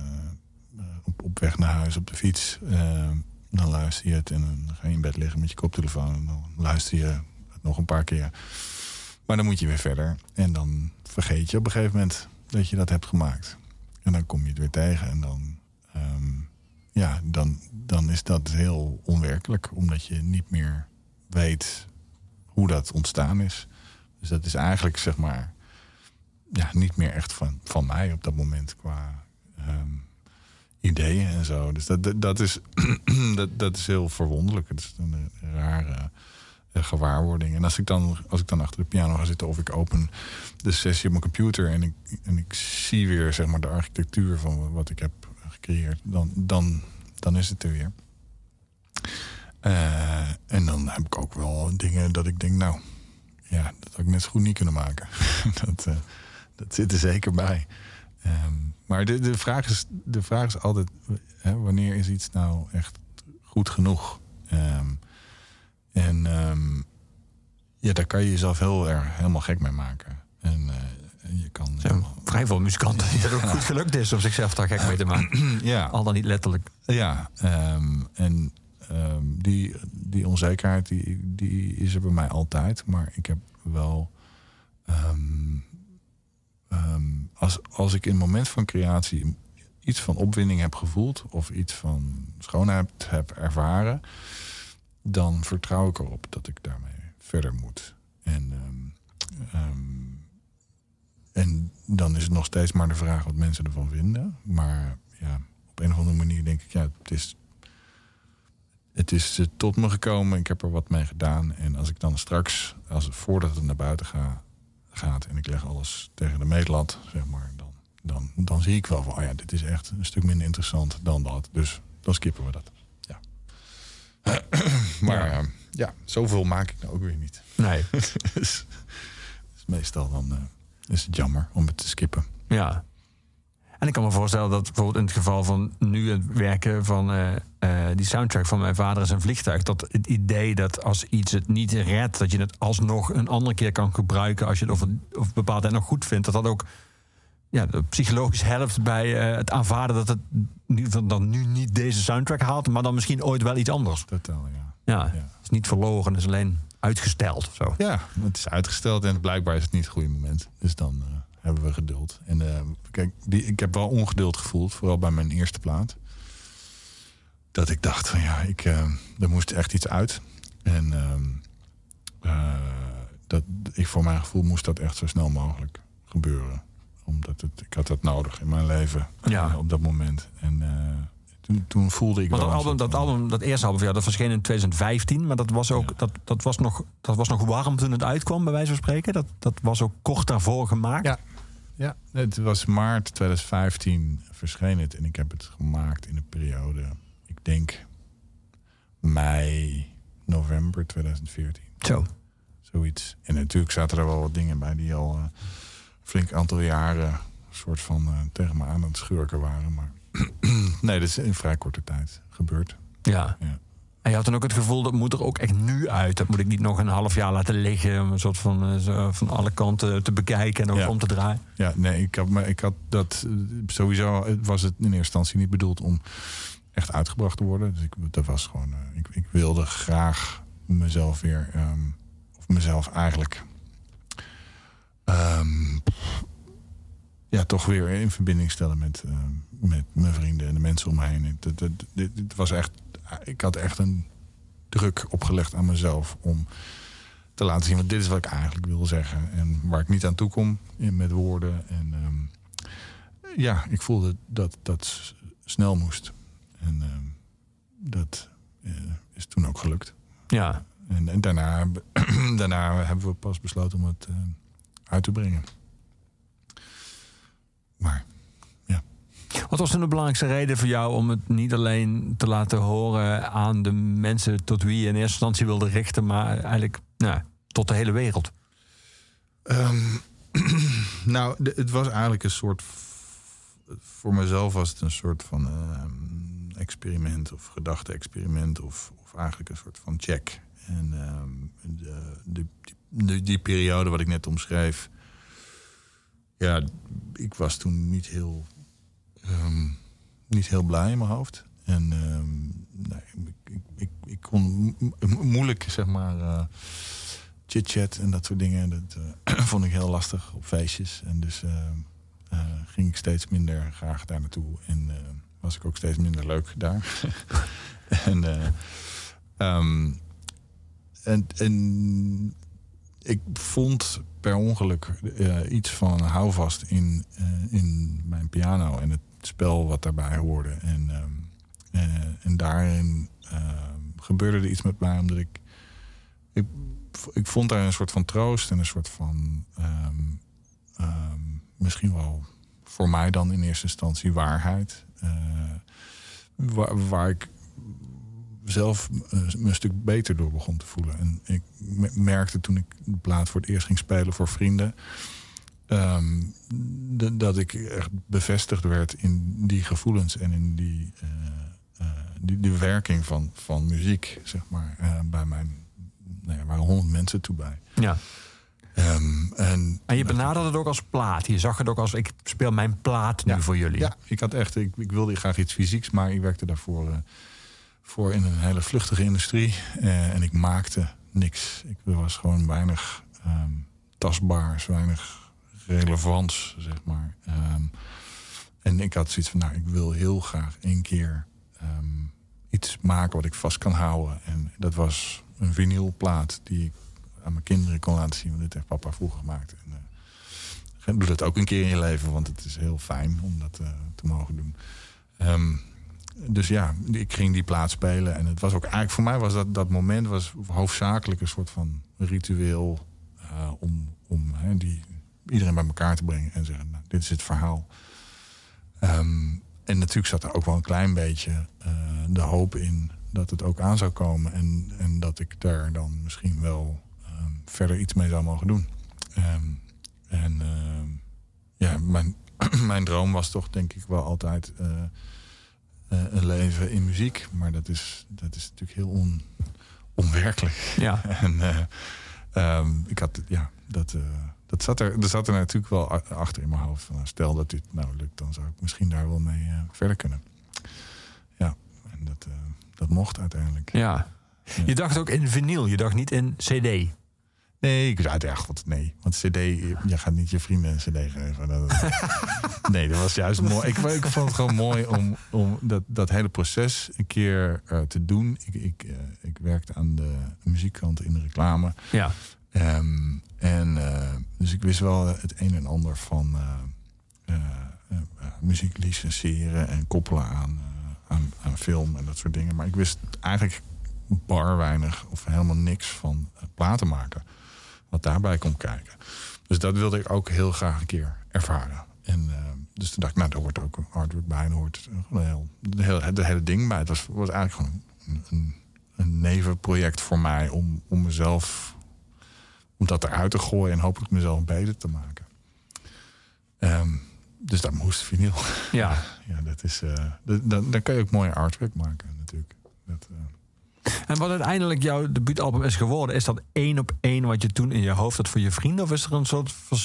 op weg naar huis op de fiets. Dan luister je het. En dan ga je in bed liggen met je koptelefoon. En dan luister je het nog een paar keer. Maar dan moet je weer verder. En dan vergeet je op een gegeven moment dat je dat hebt gemaakt. En dan kom je het weer tegen. En dan, dan is dat heel onwerkelijk. Omdat je niet meer weet hoe dat ontstaan is. Dus dat is eigenlijk, zeg maar, ja, niet meer echt van mij op dat moment qua ideeën en zo. Dus dat is, dat is heel verwonderlijk. Het is een rare gewaarwording. En als ik dan achter de piano ga zitten, of ik open de sessie op mijn computer en ik zie weer, zeg maar, de architectuur van wat ik heb gecreëerd, dan is het er weer. En dan heb ik ook wel dingen dat ik denk, nou ja, dat had ik net zo goed niet kunnen maken. dat zit er zeker bij. Maar de vraag is altijd, hè, wanneer is iets nou echt goed genoeg? Daar kan je jezelf heel erg helemaal gek mee maken. En je kan vrij veel muzikanten die dat ook goed gelukt is om zichzelf daar gek mee te maken. Ja. Al dan niet letterlijk. Ja, die onzekerheid die is er bij mij altijd. Maar ik heb wel... als ik in het moment van creatie iets van opwinding heb gevoeld, of iets van schoonheid heb ervaren, dan vertrouw ik erop dat ik daarmee verder moet. En dan is het nog steeds maar de vraag wat mensen ervan vinden. Maar ja, op een of andere manier denk ik, ja, het is tot me gekomen. Ik heb er wat mee gedaan. En als ik dan straks, voordat het naar buiten gaat en ik leg alles tegen de meetlat, zeg maar, dan dan zie ik wel van, oh ja, dit is echt een stuk minder interessant dan dat. Dus dan skippen we dat. Ja. Maar ja, zoveel maak ik nou ook weer niet. Nee. Dus meestal dan is het jammer om het te skippen. Ja. En ik kan me voorstellen dat bijvoorbeeld in het geval van nu het werken van die soundtrack van Mijn Vader is een Vliegtuig. Dat het idee dat als iets het niet redt, dat je het alsnog een andere keer kan gebruiken als je het of bepaald tijd nog goed vindt. Dat ook psychologisch helpt bij het aanvaarden dat het nu niet deze soundtrack haalt, maar dan misschien ooit wel iets anders. Totaal, ja. Ja, ja. Het is niet verloren, het is alleen uitgesteld of zo. Ja, het is uitgesteld en blijkbaar is het niet het goede moment. Dus dan... hebben we geduld. En kijk, ik heb wel ongeduld gevoeld, vooral bij mijn eerste plaat. Dat ik dacht van ja, er moest echt iets uit. En voor mijn gevoel moest dat echt zo snel mogelijk gebeuren. Omdat ik had dat nodig in mijn leven op dat moment. En toen voelde ik... Want dat eerste album, dat verscheen in 2015. Maar dat was ook dat was nog warm toen het uitkwam, bij wijze van spreken. Dat was ook kort daarvoor gemaakt. Ja, ja. Het was maart 2015 verscheen het. En ik heb het gemaakt in de periode, ik denk, mei, november 2014. Zo. Zoiets. En natuurlijk zaten er wel wat dingen bij die al flink aantal jaren soort van tegen me aan het schurken waren, maar... Nee, dat is in vrij korte tijd gebeurd. Ja. Ja. En je had dan ook het gevoel, dat moet er ook echt nu uit. Dat moet ik niet nog een half jaar laten liggen. Om een soort van alle kanten te bekijken en ook om te draaien. Ja, nee, ik had dat sowieso... was het in eerste instantie niet bedoeld om echt uitgebracht te worden. Dus dat was gewoon... Ik wilde graag mezelf weer... of mezelf eigenlijk... toch weer in verbinding stellen met mijn vrienden en de mensen om me heen. Het was echt, ik had echt een druk opgelegd aan mezelf om te laten zien, want dit is wat ik eigenlijk wil zeggen en waar ik niet aan toe kom met woorden. En ik voelde dat dat snel moest. En dat is toen ook gelukt. Ja. En daarna hebben we pas besloten om het uit te brengen. Maar, ja. Wat was dan de belangrijkste reden voor jou om het niet alleen te laten horen aan de mensen tot wie je in eerste instantie wilde richten, maar eigenlijk tot de hele wereld? Het was eigenlijk een soort... Voor mezelf was het een soort van experiment of gedachte-experiment of eigenlijk een soort van check. En die periode wat ik net omschreef, ja, ik was toen niet heel blij in mijn hoofd. En ik kon moeilijk, zeg maar, chit-chat en dat soort dingen. Dat vond ik heel lastig op feestjes. En dus ging ik steeds minder graag daar naartoe. En was ik ook steeds minder leuk daar. En ik vond... per ongeluk iets van houvast in mijn piano en het spel wat daarbij hoorde. En daarin gebeurde er iets met mij, omdat ik vond daar een soort van troost en een soort van misschien wel voor mij dan in eerste instantie waarheid. Waar ik zelf me een stuk beter door begon te voelen. En ik merkte toen ik de plaat voor het eerst ging spelen voor vrienden... dat ik echt bevestigd werd in die gevoelens... en in die werking van muziek, zeg maar. Bij mijn... Nou ja, er waren 100 mensen toe bij. Ja. En je benaderde het ook als plaat. Je zag het ook als, ik speel mijn plaat nu voor jullie. Ja, ik had echt... Ik wilde graag iets fysieks, maar ik werkte daarvoor... voor in een hele vluchtige industrie. En ik maakte niks. Ik was gewoon weinig tastbaars, weinig relevants, zeg maar. En ik had zoiets van, ik wil heel graag één keer iets maken wat ik vast kan houden. En dat was een vinylplaat die ik aan mijn kinderen kon laten zien. Want dit heeft papa vroeger gemaakt. En, doe dat ook een keer in je leven, want het is heel fijn om dat te mogen doen. Dus ja, ik ging die plaat spelen. En het was ook eigenlijk, voor mij was dat moment was hoofdzakelijk een soort van ritueel om iedereen bij elkaar te brengen en zeggen, dit is het verhaal. En natuurlijk zat er ook wel een klein beetje de hoop in dat het ook aan zou komen. En dat ik daar dan misschien wel verder iets mee zou mogen doen. Mijn droom was toch denk ik wel altijd een leven in muziek. Maar dat is natuurlijk heel onwerkelijk. Ja. Ik had dat zat er natuurlijk wel achter in mijn hoofd. Van, stel dat dit nou lukt, dan zou ik misschien daar wel mee verder kunnen. Ja, en dat mocht uiteindelijk. Ja. Ja. Je dacht ook in vinyl, je dacht niet in cd. Nee, ik zei echt wat nee. Want cd, je gaat niet je vrienden een cd geven. Nee, dat was juist mooi. Ik vond het gewoon mooi om dat hele proces een keer te doen. Ik werkte aan de muziekkant in de reclame. Ja. Dus ik wist wel het een en ander van muziek licenseren en koppelen aan film en dat soort dingen. Maar ik wist eigenlijk bar weinig of helemaal niks van platen maken. Wat daarbij komt kijken. Dus dat wilde ik ook heel graag een keer ervaren. En dus toen dacht ik, nou, daar hoort ook een artwork bij. En hoort het hele ding bij. Het was eigenlijk gewoon een nevenproject voor mij om mezelf, om dat eruit te gooien en hopelijk mezelf beter te maken. Dus dat moest vinyl. Ja. Ja, dat is, dan kun je ook mooie artwork maken natuurlijk. En wat uiteindelijk jouw debuutalbum is geworden, is dat 1 op 1 wat je toen in je hoofd had voor je vrienden? Of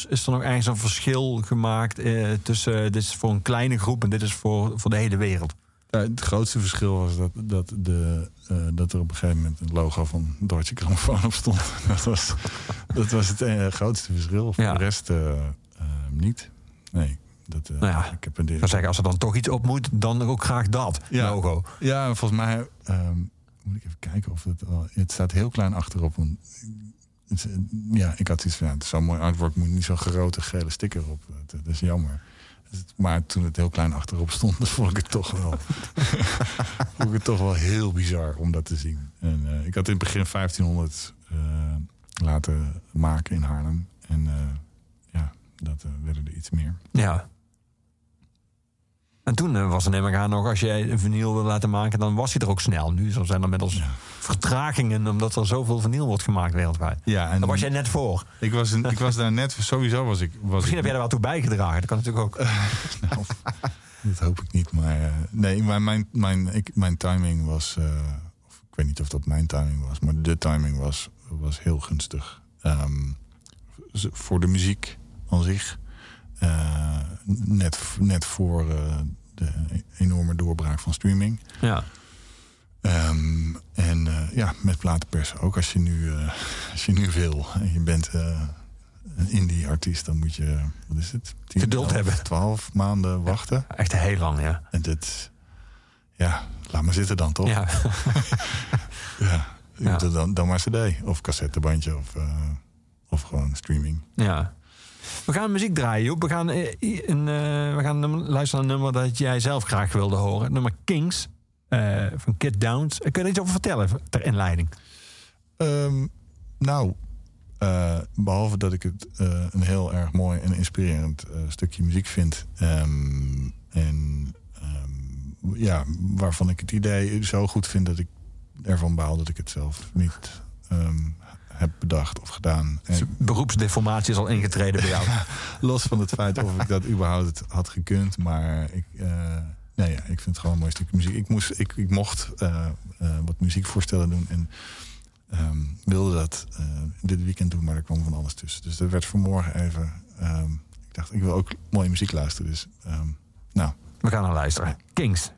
is er nog ergens een verschil gemaakt tussen dit is voor een kleine groep en dit is voor de hele wereld? Ja, het grootste verschil was dat er op een gegeven moment een logo van Deutsche Grammophon op stond. Dat was het grootste verschil. Voor de rest niet. Nee. Als er dan toch iets op moet, dan ook graag dat logo. Ja, volgens mij moet ik even kijken of het al. Het staat heel klein achterop. Want ik had iets van, het is zo'n mooi artwork, moet niet zo'n grote gele sticker op. Dat is jammer. Maar toen het heel klein achterop stond, vond ik het toch wel. Vond ik het toch wel heel bizar om dat te zien. En ik had in het begin 1500 laten maken in Haarlem. En dat werden er iets meer. Ja. En toen was er neem ik aan nog, als jij een vinyl wil laten maken, dan was hij er ook snel. Nu zijn er middels vertragingen, omdat er zoveel vinyl wordt gemaakt wereldwijd. Ja, en daar was jij net voor. Ik was daar net voor, sowieso was ik. Misschien heb jij er wel toe bijgedragen, dat kan natuurlijk ook. Dat hoop ik niet, maar mijn timing was, of ik weet niet of dat mijn timing was, maar de timing was heel gunstig. Voor de muziek aan zich. Net voor de enorme doorbraak van streaming. Ja. Met platenpers ook. Als je nu wil en je bent een indie-artiest, dan moet je, wat is het? 10, geduld 11, hebben. 12 maanden wachten. Ja, echt heel lang, ja. En dit, ja, laat maar zitten dan, toch? Ja. Ja. Ja. Dan maar cd. Of cassettebandje. Of gewoon streaming. Ja. We gaan muziek draaien, Joep. We gaan luisteren naar een nummer dat jij zelf graag wilde horen. Het nummer Kings van Kid Downs. Kun je er iets over vertellen ter inleiding? Behalve dat ik het een heel erg mooi en inspirerend stukje muziek vind. Waarvan ik het idee zo goed vind dat ik ervan baal dat ik het zelf niet heb bedacht of gedaan. Dus beroepsdeformatie is al ingetreden bij jou. Los van het feit of ik dat überhaupt had gekund. Maar ik vind het gewoon een mooi stuk muziek. Ik mocht wat muziekvoorstellen doen. En wilde dat dit weekend doen. Maar er kwam van alles tussen. Dus dat werd vanmorgen even. Ik dacht, ik wil ook mooie muziek luisteren. Dus we gaan naar luisteren. Kings.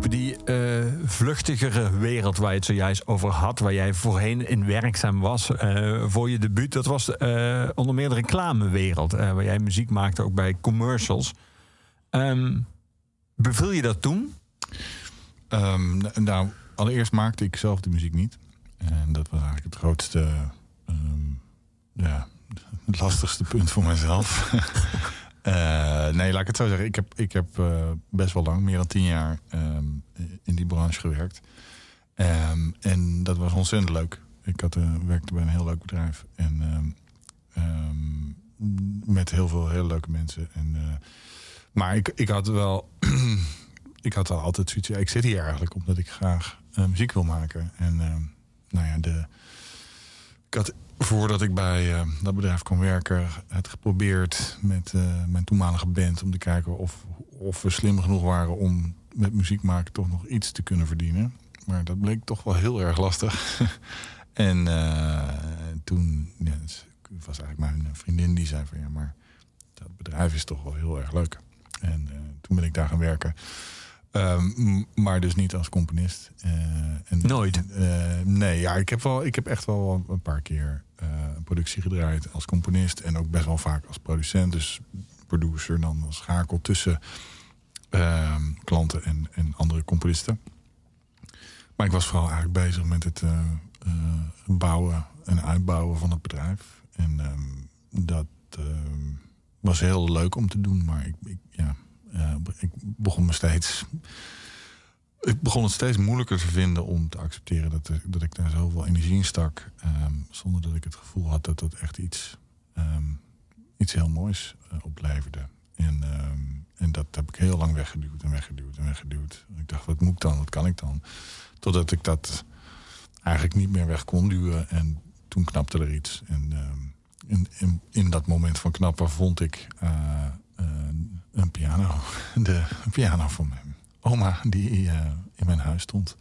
Joep, die vluchtigere wereld waar je het zojuist over had, waar jij voorheen in werkzaam was voor je debuut, dat was onder meer de reclamewereld, waar jij muziek maakte, ook bij commercials. Beviel je dat toen? Nou, allereerst maakte ik zelf de muziek niet. En dat was eigenlijk het grootste, het lastigste punt voor mezelf. Nee, laat ik het zo zeggen. Ik heb best wel lang, meer dan 10 jaar, in die branche gewerkt. En dat was ontzettend leuk. Ik werkte bij een heel leuk bedrijf. En met heel veel heel leuke mensen. En, maar ik had wel... ik had al altijd zoiets... Ja, ik zit hier eigenlijk omdat ik graag muziek wil maken. En ik had... Voordat ik bij dat bedrijf kon werken, het geprobeerd met mijn toenmalige band om te kijken of we slim genoeg waren om met muziek maken toch nog iets te kunnen verdienen. Maar dat bleek toch wel heel erg lastig. En toen was eigenlijk mijn vriendin die zei van ja, maar dat bedrijf is toch wel heel erg leuk. En toen ben ik daar gaan werken. Maar dus niet als componist. Nooit? Nee, ja, ik heb echt wel een paar keer een productie gedraaid als componist. En ook best wel vaak als producent. Dus producer dan als schakel tussen klanten en andere componisten. Maar ik was vooral eigenlijk bezig met het bouwen en uitbouwen van het bedrijf. En dat was heel leuk om te doen. Maar ik begon het steeds moeilijker te vinden om te accepteren dat ik daar zoveel energie in stak. Zonder dat ik het gevoel had dat echt iets heel moois opleverde. En dat heb ik heel lang weggeduwd. Ik dacht, wat moet ik dan? Wat kan ik dan? Totdat ik dat eigenlijk niet meer weg kon duwen. En toen knapte er iets. En in dat moment van knappen vond ik... een piano. De piano van mijn oma die in mijn huis stond.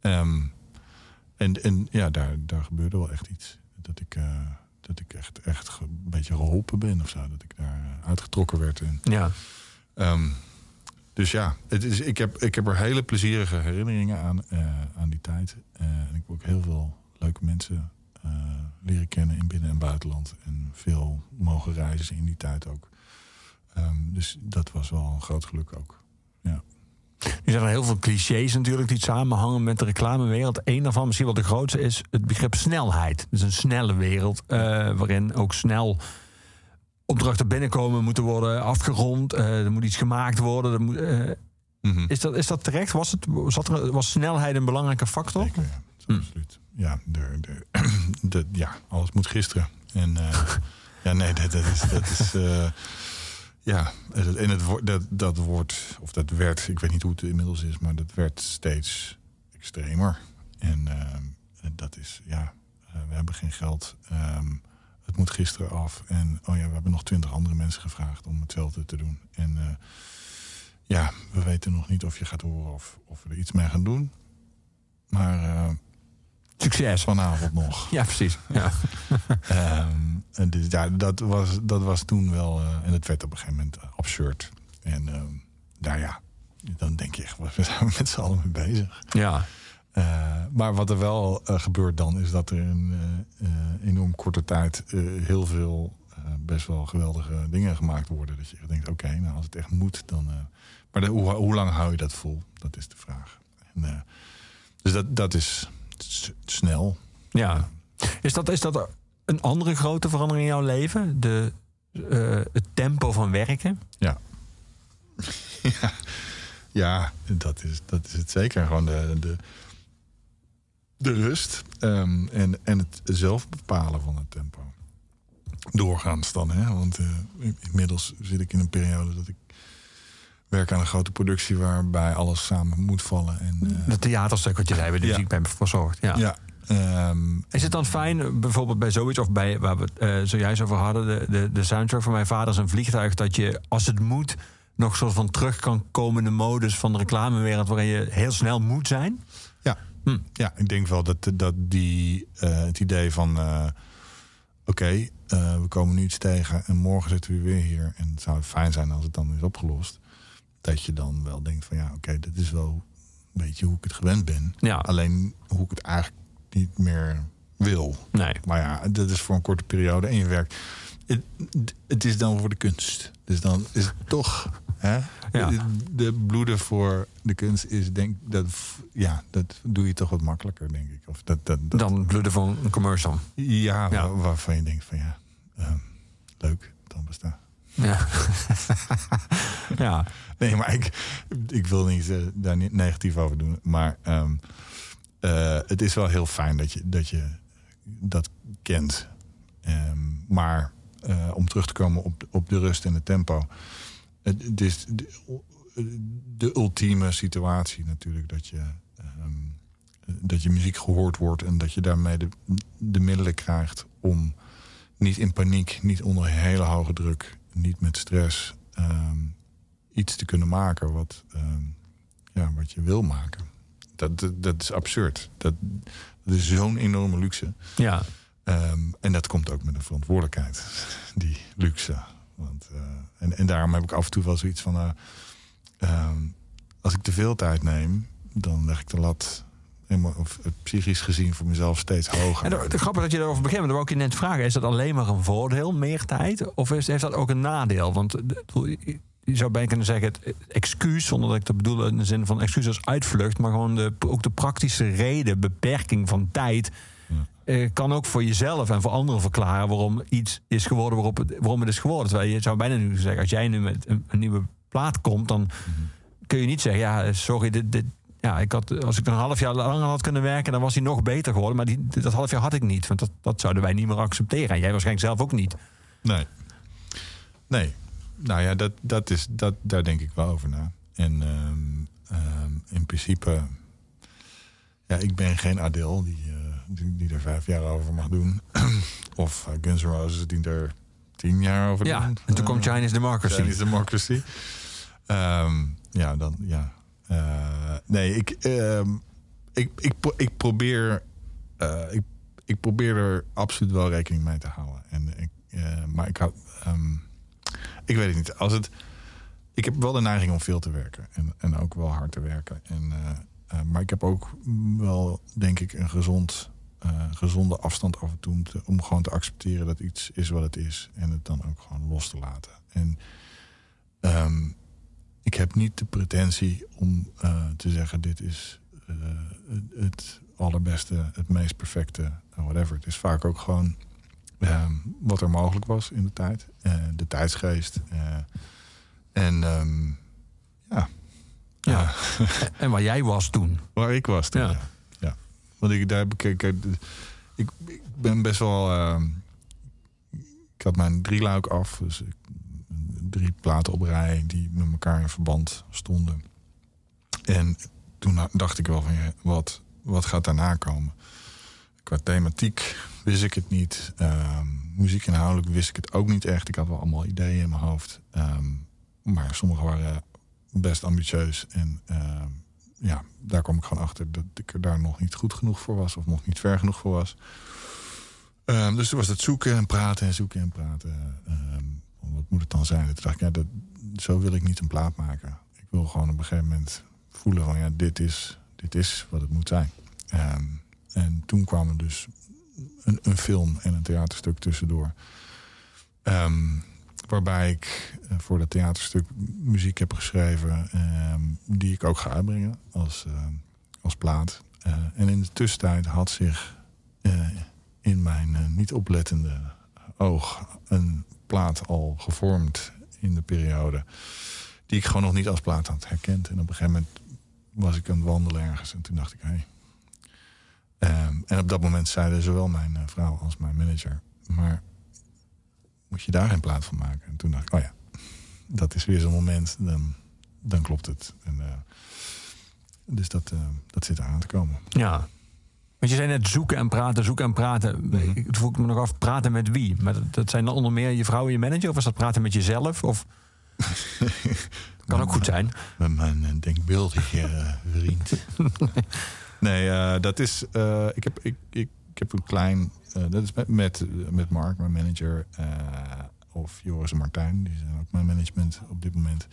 Daar gebeurde wel echt iets. Dat ik echt een beetje geholpen ben of zo. Dat ik daar uitgetrokken werd. En, ja. Ik heb er hele plezierige herinneringen aan die tijd. En ik heb ook heel veel leuke mensen leren kennen in binnen- en buitenland. En veel mogen reizen in die tijd ook. Dus dat was wel een groot geluk ook. Ja. Nu zijn er heel veel clichés natuurlijk die samenhangen met de reclamewereld. Eén daarvan, misschien wel de grootste, is het begrip snelheid. Dus een snelle wereld waarin ook snel opdrachten binnenkomen, moeten worden afgerond. Er moet iets gemaakt worden. Is dat terecht? Was snelheid een belangrijke factor? Zeker, ja. Absoluut. Ja, alles moet gisteren. En dat is ja, en dat wordt, of dat werd, ik weet niet hoe het inmiddels is, maar dat werd steeds extremer. En dat is, we hebben geen geld. Het moet gisteren af. En we hebben nog 20 andere mensen gevraagd om hetzelfde te doen. En we weten nog niet of je gaat horen of we er iets mee gaan doen. Maar succes vanavond nog. Ja, precies. Ja. Dat was toen wel... en dat werd op een gegeven moment absurd. En dan denk je echt... we zijn met z'n allen mee bezig. Ja. Maar wat er wel gebeurt dan... is dat er in enorm korte tijd... heel veel best wel geweldige dingen gemaakt worden. Dat je denkt, oké, als het echt moet... dan. Maar hoe lang hou je dat vol? Dat is de vraag. En, dus dat is... snel. Ja. Is dat een andere grote verandering in jouw leven? Het tempo van werken? Ja. Ja, dat is het zeker. Gewoon de rust en het zelf bepalen van het tempo. Doorgaans dan, hè? Want inmiddels zit ik in een periode dat ik werk aan een grote productie waarbij alles samen moet vallen. Dat theaterstuk wat je zei, waar de muziek bij me verzorgd. Ja. Ja. Is het dan fijn, bijvoorbeeld bij zoiets... of bij waar we het zojuist over hadden... de soundtrack van Mijn Vader is een Vliegtuig... dat je, als het moet, nog soort van terug kan komen... in de modus van de reclamewereld... waarin je heel snel moet zijn? Ja, ja, ik denk wel dat die het idee van... we komen nu iets tegen... en morgen zitten we weer hier... en het zou fijn zijn als het dan is opgelost... dat je dan wel denkt van ja, oké, dit is wel een beetje hoe ik het gewend ben. Ja. Alleen hoe ik het eigenlijk niet meer wil. Nee. Maar ja, dat is voor een korte periode en je werkt. Het is dan voor de kunst. Dus dan is het toch... Hè? Ja. De bloeden voor de kunst is, denk dat, ja, dat doe je toch wat makkelijker, denk ik. Of dat dan bloeden van een commercial. Ja, ja. Waarvan je denkt van ja, leuk, dan bestaat. Ja. Ja. Nee, maar ik wil niet, daar niet negatief over doen. Maar het is wel heel fijn dat je dat kent. Maar om terug te komen op de rust en het tempo. Het is de ultieme situatie natuurlijk. Dat je muziek gehoord wordt. En dat je daarmee de middelen krijgt om niet in paniek, niet onder hele hoge druk, niet met stress iets te kunnen maken wat je wil maken. Dat is absurd. Dat is zo'n enorme luxe. Ja. En dat komt ook met een verantwoordelijkheid. Die luxe. Want, en daarom heb ik af en toe wel zoiets van... als ik te veel tijd neem, dan leg ik de lat... Of psychisch gezien voor mezelf steeds hoger. En het grappige dat je daarover begint, want daar wou ik je net vragen: is dat alleen maar een voordeel, meer tijd? Of heeft dat ook een nadeel? Want je zou bijna kunnen zeggen: het excuus, zonder dat ik dat bedoel in de zin van excuus als uitvlucht, maar gewoon ook de praktische reden, beperking van tijd. Ja. Kan ook voor jezelf en voor anderen verklaren waarom iets is geworden, waarom het is geworden. Terwijl je zou bijna nu zeggen: als jij nu met een nieuwe plaat komt, dan kun je niet zeggen: ja, sorry, dit. Ja, als ik een half jaar langer had kunnen werken, dan was hij nog beter geworden. Maar dat half jaar had ik niet. Want dat zouden wij niet meer accepteren. En jij waarschijnlijk zelf ook niet. Nee. Nou ja, daar denk ik wel over na. En in principe... Ja, ik ben geen Adele die er 5 jaar over mag doen. Of Guns N' Roses die er 10 jaar over doen. Ja, en toen komt Chinese Democracy. Ja, dan... Ja. Ik probeer er absoluut wel rekening mee te houden. En ik weet het niet. Ik heb wel de neiging om veel te werken en ook wel hard te werken. Maar ik heb ook wel, denk ik, een gezonde afstand af en toe om gewoon te accepteren dat iets is wat het is en het dan ook gewoon los te laten. En ik heb niet de pretentie om te zeggen... dit is het allerbeste, het meest perfecte, whatever. Het is vaak ook gewoon wat er mogelijk was in de tijd. De tijdsgeest. En waar jij was toen. Waar ik was toen, ja. Want ik ben best wel... ik had mijn 3 luik af, dus... 3 platen op rij die met elkaar in verband stonden. En toen dacht ik wel van... Wat gaat daarna komen? Qua thematiek wist ik het niet. Muziekinhoudelijk wist ik het ook niet echt. Ik had wel allemaal ideeën in mijn hoofd. Maar sommige waren best ambitieus. En daar kwam ik gewoon achter... dat ik er daar nog niet goed genoeg voor was... of nog niet ver genoeg voor was. Dus toen was het zoeken en praten en zoeken en praten... wat moet het dan zijn? Toen dacht ik, zo wil ik niet een plaat maken. Ik wil gewoon op een gegeven moment voelen van... dit is wat het moet zijn. En toen kwam er dus een film en een theaterstuk tussendoor. Waarbij ik voor dat theaterstuk muziek heb geschreven... die ik ook ga uitbrengen als plaat. En in de tussentijd had zich in mijn niet oplettende oog... een plaat al gevormd in de periode... die ik gewoon nog niet als plaat had herkend. En op een gegeven moment was ik aan het wandelen ergens... en toen dacht ik, hey. En op dat moment zeiden zowel mijn vrouw als mijn manager... maar moet je daar geen plaat van maken? En toen dacht ik, oh ja, dat is weer zo'n moment, dan klopt het. En, dus dat zit eraan te komen. Ja. Want je zei net zoeken en praten. Mm-hmm. Ik vroeg me nog af, praten met wie? Maar dat zijn dan onder meer je vrouw en je manager? Of was dat praten met jezelf? Of... kan ook goed zijn. Met mijn denkbeeldige vriend. Nee, dat is... Ik heb een klein... dat is met Mark, mijn manager. Of Joris en Martijn. Die zijn ook mijn management op dit moment.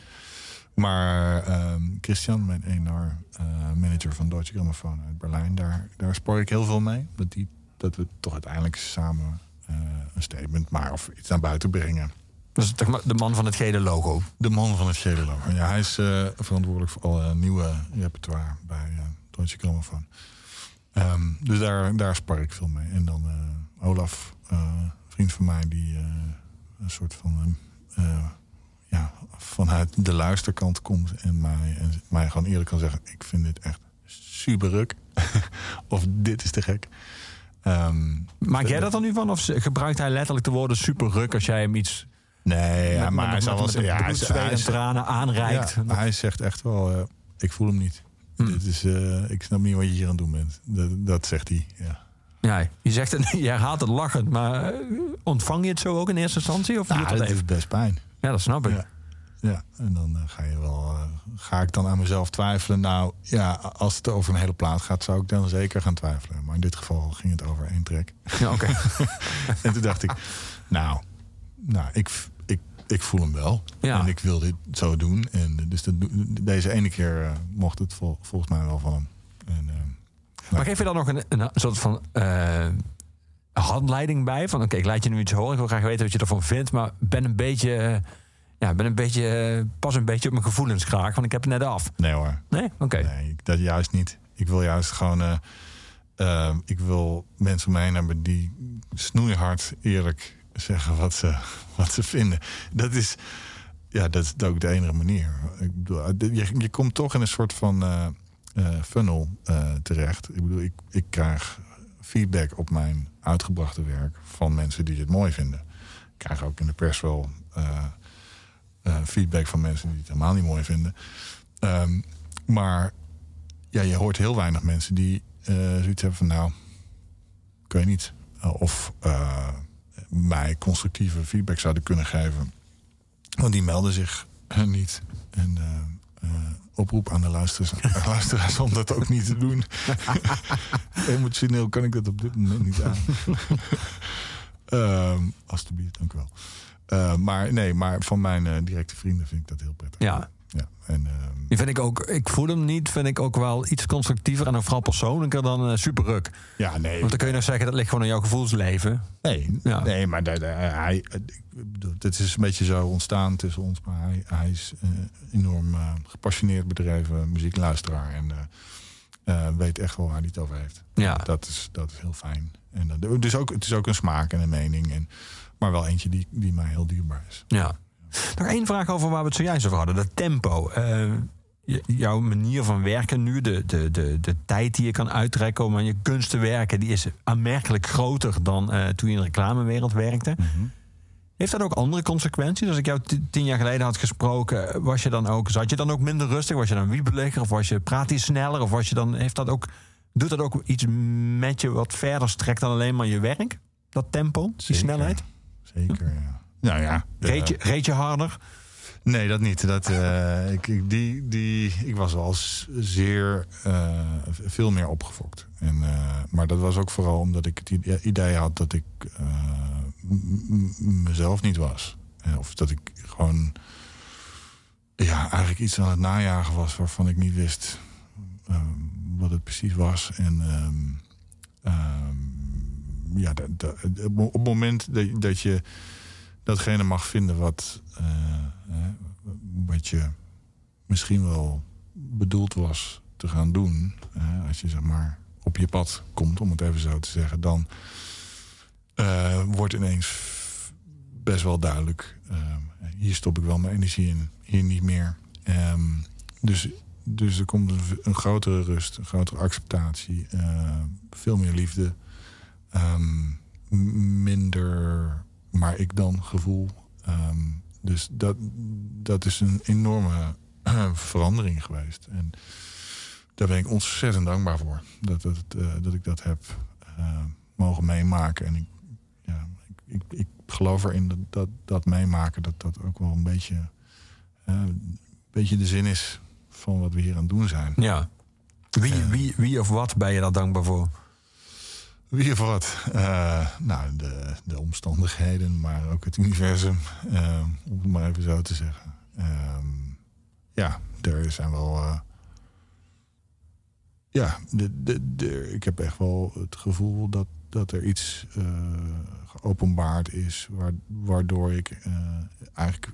Maar Christian, mijn ENR manager van Deutsche Grammophon uit Berlijn, daar spar ik heel veel mee. Dat we toch uiteindelijk samen een statement maar of iets naar buiten brengen. Dus de man van het gele logo. De man van het gele logo. Ja, hij is verantwoordelijk voor alle nieuwe repertoire bij Deutsche Grammophon. Dus daar spar ik veel mee. En dan Olaf, vriend van mij, die een soort van vanuit de luisterkant komt en mij gewoon eerlijk kan zeggen: ik vind dit echt super ruk. Of dit is te gek. Maak jij dat dan nu van? Of gebruikt hij letterlijk de woorden super ruk als jij hem iets... Nee, ja, maar hij zal wel zeggen... Ja, hij tranen aanreikt. Ja, hij zegt echt wel, ik voel hem niet. Dit is, ik snap niet wat je hier aan het doen bent. Dat zegt hij, ja. Ja, je zegt het, je herhaalt het lachend, maar ontvang je het zo ook in eerste instantie? Of doet het even best pijn. Ja, dat snap ik. Ja. Ja, en dan ga ik dan aan mezelf twijfelen. Nou ja, als het over een hele plaat gaat, zou ik dan zeker gaan twijfelen. Maar in dit geval ging het over één track. Ja, oké. En toen dacht ik, ik voel hem wel. Ja. En ik wil dit zo doen. En dus deze ene keer mocht het volgens mij wel van hem. En, maar geef je dan nog een soort van handleiding bij? Van oké, ik laat je nu iets horen. Ik wil graag weten wat je ervan vindt. Maar ben een beetje... pas een beetje op mijn gevoelens kraak, want ik heb het net af. Nee hoor. Nee? Oké. Okay. Nee, dat juist niet. Ik wil juist gewoon... ik wil mensen om me heen hebben die snoeihard eerlijk zeggen wat ze vinden. Dat is... Ja, dat is ook de enige manier. Ik bedoel, je komt toch in een soort van funnel terecht. Ik bedoel, ik krijg feedback op mijn uitgebrachte werk van mensen die het mooi vinden. Ik krijg ook in de pers wel... feedback van mensen die het helemaal niet mooi vinden. Maar ja, je hoort heel weinig mensen die zoiets hebben van... nou, kun je niet. Of mij constructieve feedback zouden kunnen geven. Want die melden zich niet. En oproep aan de luisteraars om dat ook niet te doen. Emotioneel kan ik dat op dit moment niet aan. Alsjeblieft, dank u wel. Maar van mijn directe vrienden vind ik dat heel prettig. Ja. Ja. En, die vind ik ook, ik voel hem niet, vind ik ook wel iets constructiever en ook vooral persoonlijker dan super ruk. Ja, nee. Want dan kun je nou zeggen, dat ligt gewoon aan jouw gevoelsleven. Nee, ja. Nee, maar dit is een beetje zo ontstaan tussen ons. Maar hij is enorm gepassioneerd bedreven muziekluisteraar. En weet echt wel waar hij het over heeft. Ja. Dat is heel fijn. En, dus ook, het is ook een smaak en een mening. En, maar wel eentje die mij heel dierbaar is. Ja. Nog één vraag over waar we het zojuist over hadden. Dat tempo. Jouw manier van werken nu. De tijd die je kan uittrekken om aan je kunst te werken. Die is aanmerkelijk groter dan toen je in de reclamewereld werkte. Mm-hmm. Heeft dat ook andere consequenties? Als ik jou 10 jaar geleden had gesproken. Zat je dan ook minder rustig? Was je dan wiebeliger? Of praat je sneller? Of doet dat ook iets met je wat verder strekt dan alleen maar je werk? Dat tempo? Die zeker. Snelheid? Zeker, ja. Nou ja. Reed je harder? Nee, dat niet. Ik was wel zeer veel meer opgefokt. En, maar dat was ook vooral omdat ik het idee had dat ik mezelf niet was. Of dat ik gewoon eigenlijk iets aan het najagen was waarvan ik niet wist wat het precies was. En... op het moment dat je datgene mag vinden wat je misschien wel bedoeld was te gaan doen, als je zeg maar op je pad komt, om het even zo te zeggen, dan wordt ineens best wel duidelijk, hier stop ik wel mijn energie in, hier niet meer. Dus er komt een grotere rust, een grotere acceptatie, veel meer liefde. Minder maar ik dan gevoel. Dus dat is een enorme verandering geweest. En daar ben ik ontzettend dankbaar voor. Dat ik dat heb mogen meemaken. En ik geloof erin dat meemaken... dat ook wel een beetje de zin is van wat we hier aan het doen zijn. Ja. Wie of wat ben je daar dankbaar voor? Wie of wat? De omstandigheden, maar ook het universum. Om het maar even zo te zeggen. ja, er zijn wel... ik heb echt wel het gevoel dat er iets geopenbaard is... Waardoor ik eigenlijk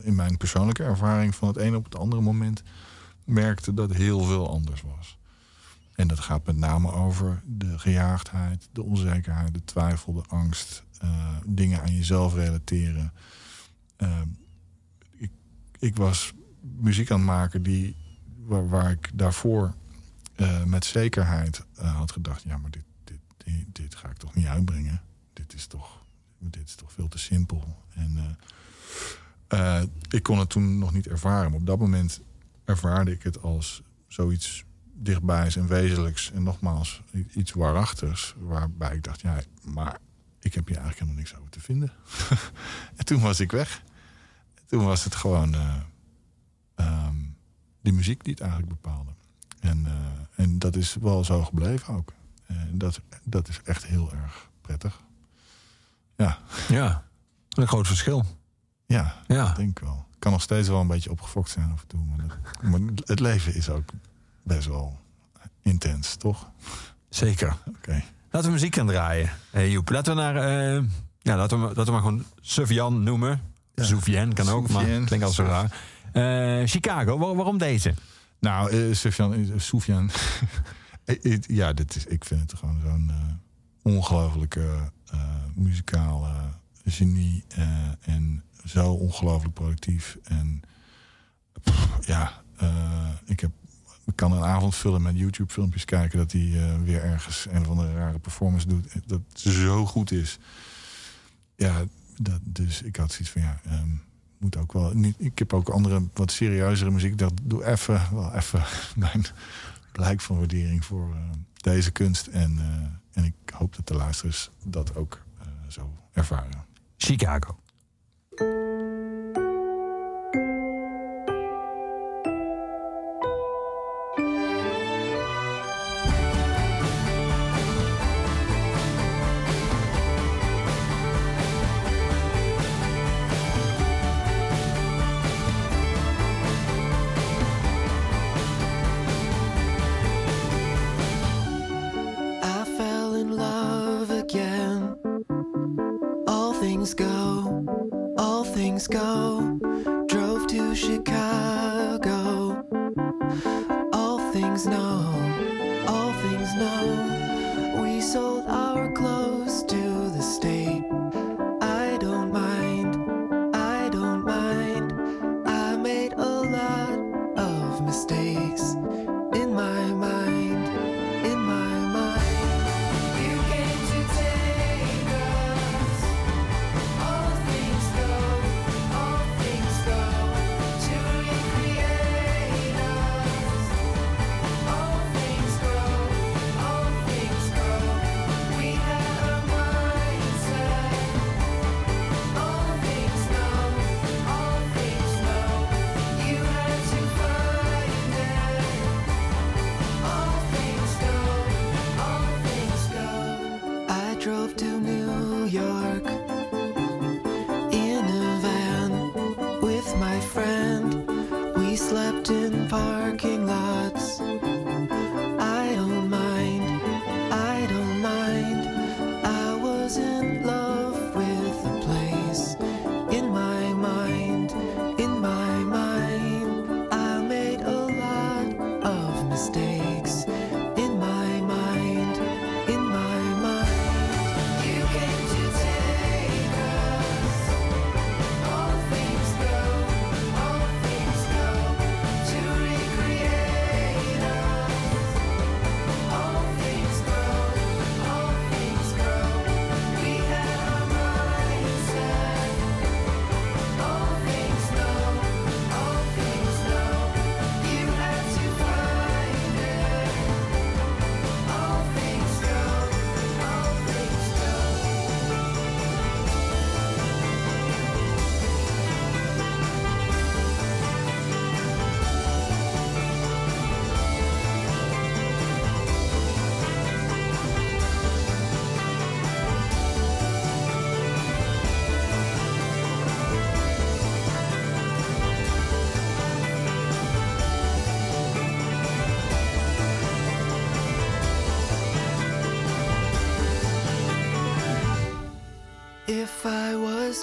in mijn persoonlijke ervaring... van het ene op het andere moment merkte dat heel veel anders was. En dat gaat met name over de gejaagdheid, de onzekerheid... de twijfel, de angst, dingen aan jezelf relateren. Ik was muziek aan het maken waar ik daarvoor... met zekerheid had gedacht... ja, maar dit ga ik toch niet uitbrengen. Dit is toch veel te simpel. En ik kon het toen nog niet ervaren. Maar op dat moment ervaarde ik het als zoiets dichtbijs en wezenlijks... en nogmaals iets waarachtigs. Waarbij ik dacht, ja, maar ik heb hier eigenlijk helemaal niks over te vinden. En toen was ik weg. En toen was het gewoon die muziek die het eigenlijk bepaalde. En dat is wel zo gebleven ook. Dat is echt heel erg prettig. Ja. Ja, een groot verschil. Ja, dat denk ik wel. Kan nog steeds wel een beetje opgefokt zijn af en toe. Maar het leven is ook best wel intens, toch? Zeker. Okay. Laten we muziek gaan draaien, Joep. Laten we naar... laten we maar gewoon Sufjan noemen. Ja. Sufjan kan ook, maar klinkt al zo raar. Chicago, waarom deze? Nou, Sufjan. Ja, ik vind het gewoon zo'n ongelooflijke muzikale genie. En zo ongelooflijk productief. En ik kan een avond vullen met YouTube-filmpjes kijken... dat hij weer ergens een of andere rare performance doet. Dat zo goed is. Ja, dus ik had zoiets van... moet ook wel. Ik heb ook andere, wat serieuzere muziek. Ik dacht, doe even mijn blijk van waardering voor deze kunst. En ik hoop dat de luisteraars dat ook zo ervaren. Chicago.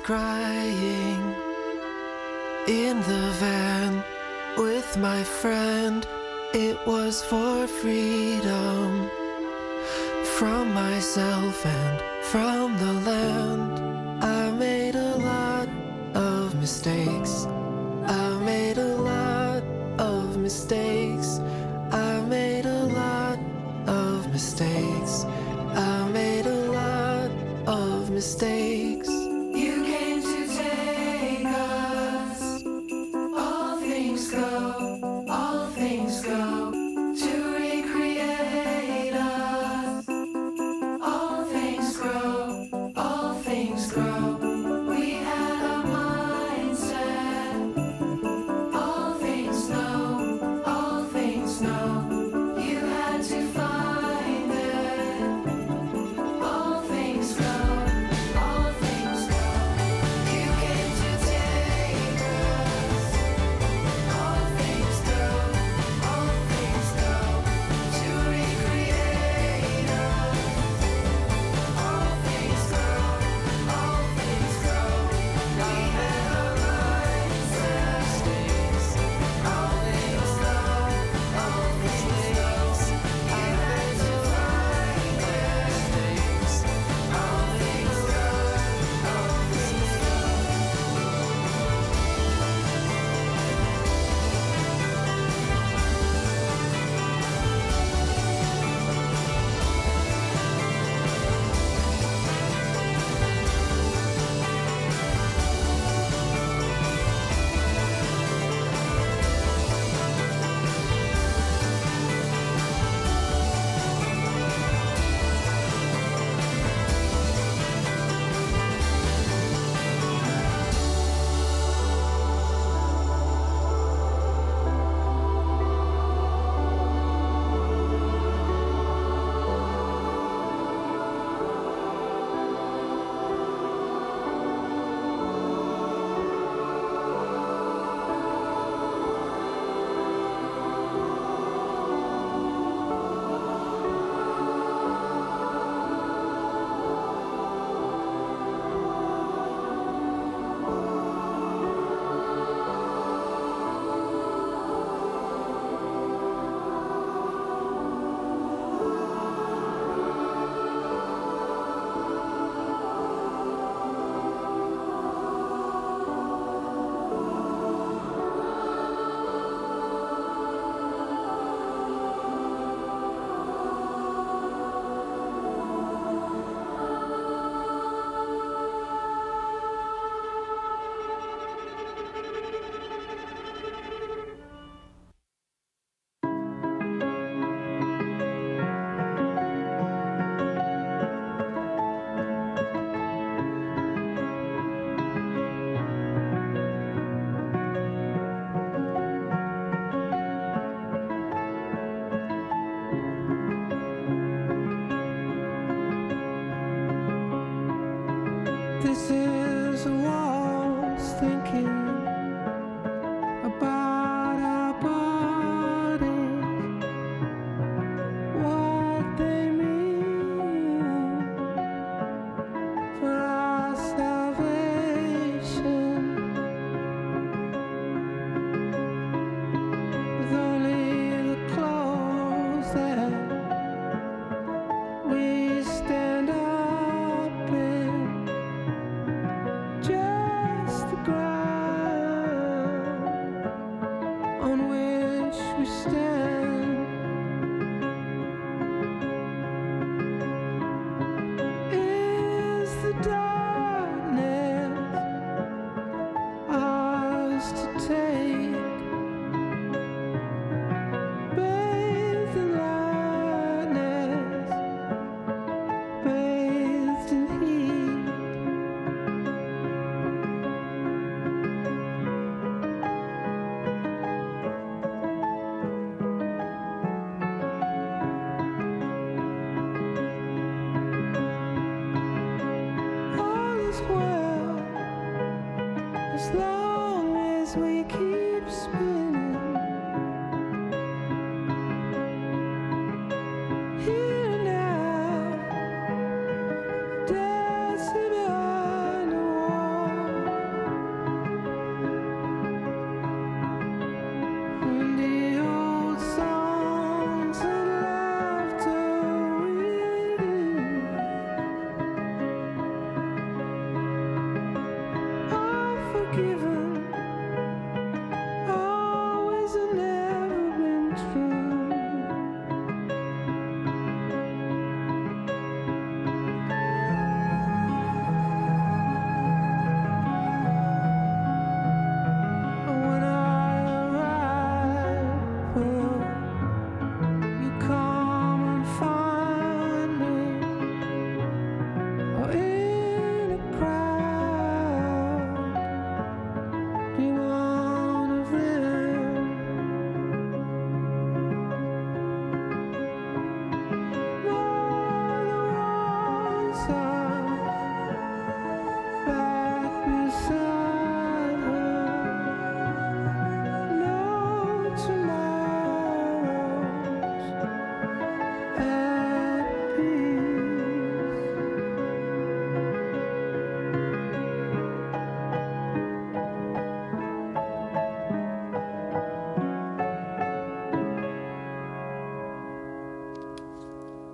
crying in the van with my friend. It was for freedom from myself and from the land. I made a lot of mistakes. I made a lot of mistakes. I made a lot of mistakes. I made a lot of mistakes. You came to take us. All things go, all things go. To recreate us. All things grow, all things grow. We had a mindset. All things know, all things know. You had to find it.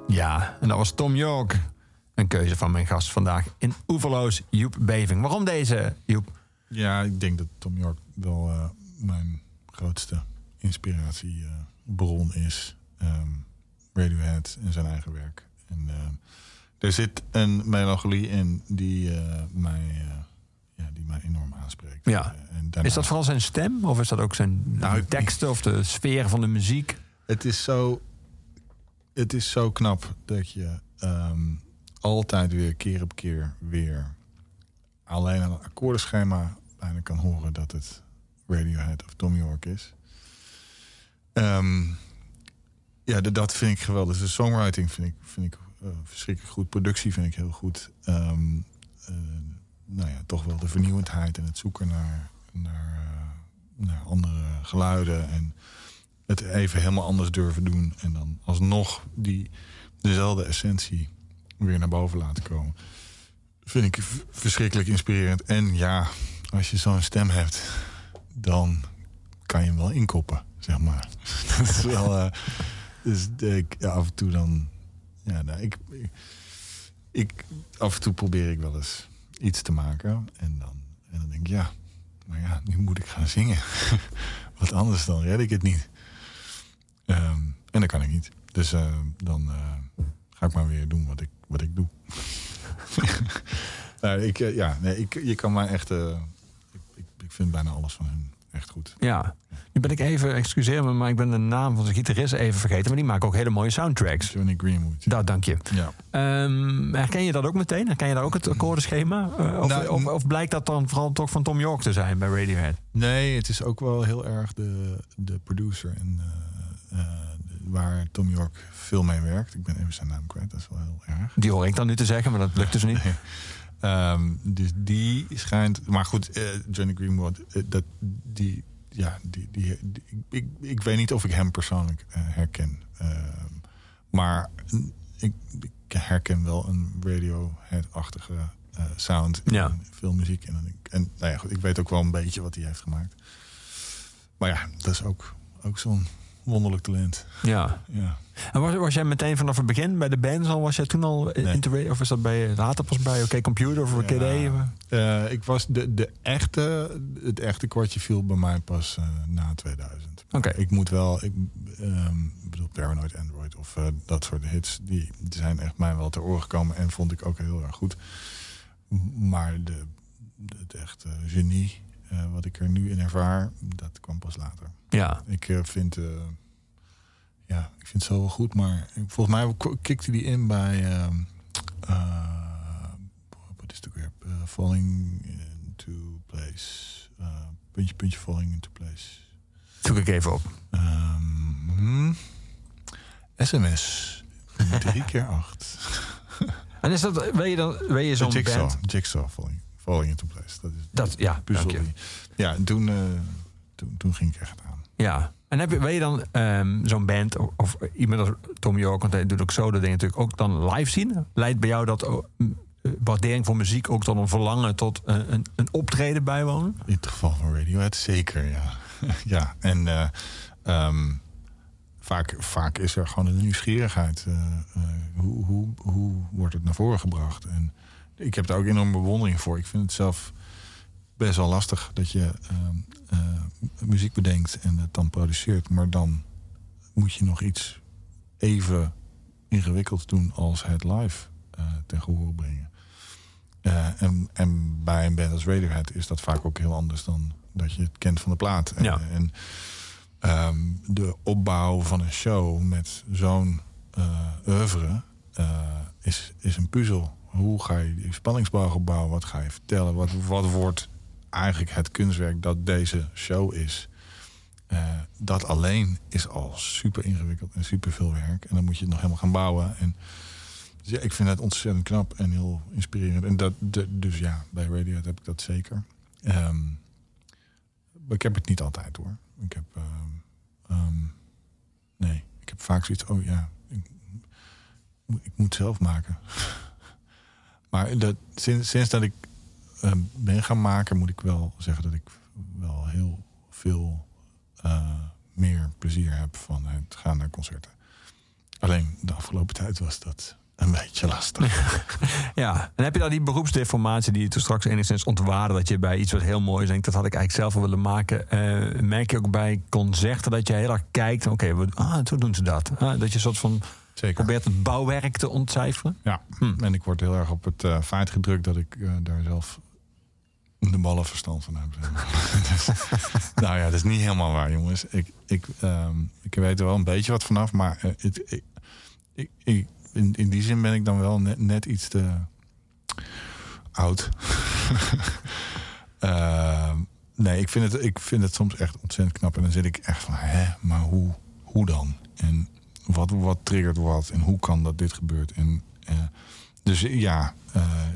Ja, en dat was Tom York. Een keuze van mijn gast vandaag in Oeverloos, Joep Beving. Waarom deze, Joep? Ja, ik denk dat Tom York wel mijn grootste inspiratiebron is. Radiohead en zijn eigen werk. En, er zit een melancholie in die mij enorm aanspreekt. Ja. En daarna... Is dat vooral zijn stem? Of is dat ook zijn teksten of de sfeer van de muziek? Het is zo knap dat je altijd weer keer op keer weer alleen aan het akkoordenschema bijna kan horen dat het Radiohead of Tom York is. Dat vind ik geweldig. De songwriting vind ik verschrikkelijk goed. Productie vind ik heel goed. Toch wel de vernieuwendheid en het zoeken naar andere geluiden en het even helemaal anders durven doen. En dan alsnog dezelfde essentie weer naar boven laten komen. Vind ik verschrikkelijk inspirerend. En ja, als je zo'n stem hebt, dan kan je hem wel inkoppen, zeg maar. Dat is wel... af en toe probeer ik wel eens iets te maken. En dan denk ik, nu moet ik gaan zingen. Want anders dan red ik het niet. En dat kan ik niet. Dus dan ga ik maar weer doen wat ik doe. Je kan maar echt... Ik vind bijna alles van hun echt goed. Ja. Nu ben ik even, excuseer me, maar ik ben de naam van de gitarist even vergeten. Maar die maken ook hele mooie soundtracks. Jonny Greenwood. Ja. Dat, dank je. Ja. Herken je dat ook meteen? Herken je daar ook het akkoordenschema? Of blijkt dat dan vooral toch van Tom York te zijn bij Radiohead? Nee, het is ook wel heel erg de producer en... waar Tom York veel mee werkt. Ik ben even zijn naam kwijt, dat is wel heel erg. Die hoor ik dan nu te zeggen, maar dat lukt dus niet. Nee. Dus die schijnt... Maar goed, Jonny Greenwood... Ik weet niet of ik hem persoonlijk herken. Maar ik herken wel een Radiohead-achtige sound. Ja. Veel muziek. En ik weet ook wel een beetje wat hij heeft gemaakt. Maar ja, dat is ook zo'n... wonderlijk talent. Ja. En was jij meteen vanaf het begin bij de bands al? Was jij toen al nee. Of is dat bij later pas bij OK Computer of KD? Ik was het echte kwartje viel bij mij pas na 2000. Okay. Ik moet wel, ik bedoel Paranoid Android of dat soort hits, die zijn echt mij wel ter oor gekomen en vond ik ook heel erg goed. Maar het echte genie. Wat ik er nu in ervaar, dat kwam pas later. Ja. Ik vind het zo wel goed, maar volgens mij kikte die in bij wat is het ook weer? Falling into Place. Puntje, Falling into Place. Zoek ik even op. SMS. 3x8. En is dat, wil je zo'n Jigsaw, band? Jigsaw Falling. Falling into Place. Dat is puzzel. Ja, en toen ging ik echt aan. Ja, en wil je dan zo'n band of iemand als Tom York, want hij doet ook zo dat ding natuurlijk, ook dan live zien? Leidt bij jou dat waardering voor muziek ook dan een verlangen tot een optreden bijwonen? In het geval van Radiohead zeker, ja. Ja, en vaak is er gewoon een nieuwsgierigheid. Hoe wordt het naar voren gebracht? En ik heb daar ook enorme bewondering voor. Ik vind het zelf best wel lastig dat je muziek bedenkt en het dan produceert. Maar dan moet je nog iets even ingewikkelds doen als het live ten gehoor brengen. En bij een band als Radiohead is dat vaak ook heel anders dan dat je het kent van de plaat. Ja. En de opbouw van een show met zo'n oeuvre is een puzzel. Hoe ga je die spanningsboog opbouwen? Wat ga je vertellen? Wat wordt eigenlijk het kunstwerk dat deze show is? Dat alleen is al super ingewikkeld en super veel werk. En dan moet je het nog helemaal gaan bouwen. En Dus ja, ik vind dat ontzettend knap en heel inspirerend. En dus ja, bij Radiohead heb ik dat zeker. Maar ik heb het niet altijd hoor. Ik heb... nee, ik heb vaak zoiets... Oh ja, ik moet zelf maken. Maar sinds dat ik ben gaan maken... moet ik wel zeggen dat ik wel heel veel meer plezier heb... van het gaan naar concerten. Alleen de afgelopen tijd was dat een beetje lastig. Ja, en heb je dan die beroepsdeformatie... die je toen straks enigszins ontwaarde... dat je bij iets wat heel moois denkt... dat had ik eigenlijk zelf wel willen maken. Merk je ook bij concerten dat je heel erg kijkt... hoe doen ze dat? Dat je een soort van... Zeker. Probeert het bouwwerk te ontcijferen? Ja, en ik word heel erg op het feit gedrukt... dat ik daar zelf de ballen verstand van heb. Dus, nou ja, dat is niet helemaal waar, jongens. Ik weet er wel een beetje wat vanaf... maar in die zin ben ik dan wel net iets te oud. Nee, ik vind het soms echt ontzettend knap. En dan zit ik echt van, maar hoe dan? En wat triggert wat? En hoe kan dat dit gebeurt? En,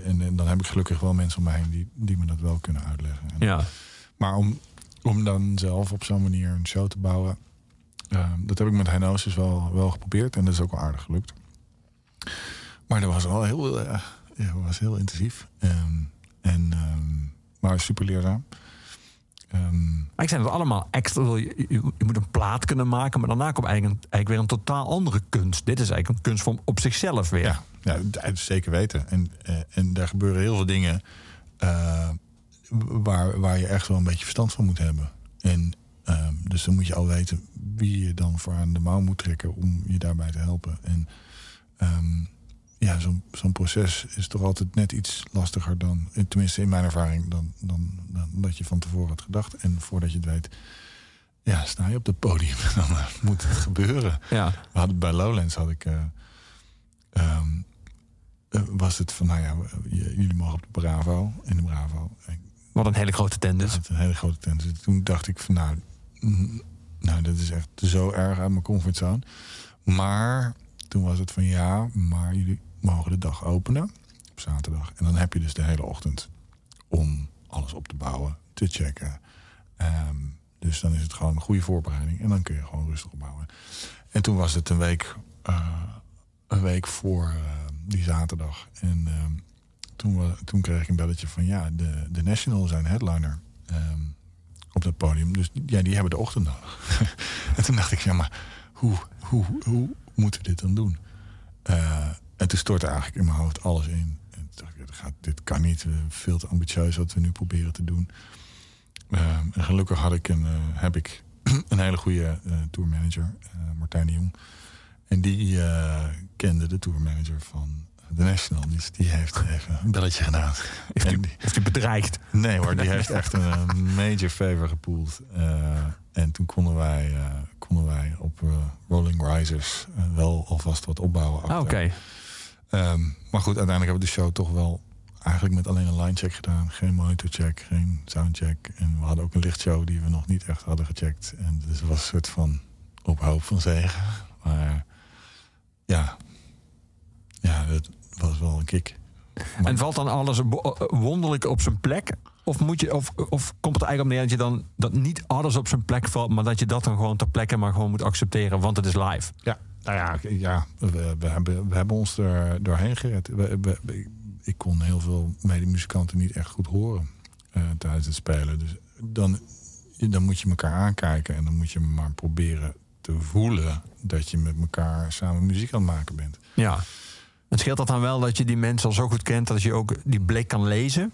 en dan heb ik gelukkig wel mensen om mij heen... die me dat wel kunnen uitleggen. En, ja. Maar om dan zelf op zo'n manier een show te bouwen... dat heb ik met Hypnosis wel geprobeerd. En dat is ook wel aardig gelukt. Maar dat was wel heel intensief. Maar super leerzaam. Ik zei dat allemaal extra. Je moet een plaat kunnen maken. Maar daarna komt eigenlijk weer een totaal andere kunst. Dit is eigenlijk een kunstvorm op zichzelf weer. Ja, dat is zeker weten. En daar gebeuren heel veel dingen... waar je echt wel een beetje verstand van moet hebben. En dus dan moet je al weten... wie je dan voor aan de mouw moet trekken... om je daarbij te helpen. En... ja, zo'n proces is toch altijd net iets lastiger dan... tenminste in mijn ervaring, dan dat je van tevoren had gedacht. En voordat je het weet, ja, sta je op het podium en dan moet het gebeuren. Ja. Bij Lowlands had ik... was het van, nou ja, jullie mogen op de Bravo, in de Bravo. Wat een hele grote tent dus. Een hele grote tent. Toen dacht ik van, nou, dat is echt zo erg uit mijn comfortzone. Maar... toen was het van ja, maar jullie mogen de dag openen op zaterdag. En dan heb je dus de hele ochtend om alles op te bouwen, te checken. Dus dan is het gewoon een goede voorbereiding. En dan kun je gewoon rustig opbouwen. En toen was het een week voor die zaterdag. En toen kreeg ik een belletje van ja, de National zijn headliner op dat podium. Dus ja, die hebben de ochtend nodig. En toen dacht ik, ja, maar hoe moeten we dit dan doen? En toen stortte eigenlijk in mijn hoofd alles in. En toen dacht ik, dit kan niet. Veel te ambitieus wat we nu proberen te doen. En gelukkig heb ik een hele goede tourmanager, Martijn de Jong. En die kende de tourmanager van The National. Dus die heeft even een belletje gedaan. Heeft die bedreigd? Nee hoor, die heeft echt een major favor gepoeld. En toen konden wij op Rolling Risers wel alvast wat opbouwen. Oké. Okay. Maar goed, uiteindelijk hebben we de show toch wel eigenlijk met alleen een linecheck gedaan. Geen monitorcheck, geen soundcheck. En we hadden ook een lichtshow die we nog niet echt hadden gecheckt. En dus het was een soort van ophoop van zegen. Maar ja, dat was wel een kick. Maar... En valt dan alles wonderlijk op zijn plek? Of komt het eigenlijk op neer dat je dan dat niet alles op zijn plek valt... maar dat je dat dan gewoon ter plekke maar gewoon moet accepteren... want het is live. Ja, nou ja we hebben ons er doorheen gered. Ik kon heel veel medemuzikanten niet echt goed horen tijdens het spelen. Dus dan moet je elkaar aankijken... en dan moet je maar proberen te voelen... dat je met elkaar samen muziek aan het maken bent. Ja. Het scheelt dat dan wel dat je die mensen al zo goed kent... dat je ook die blik kan lezen...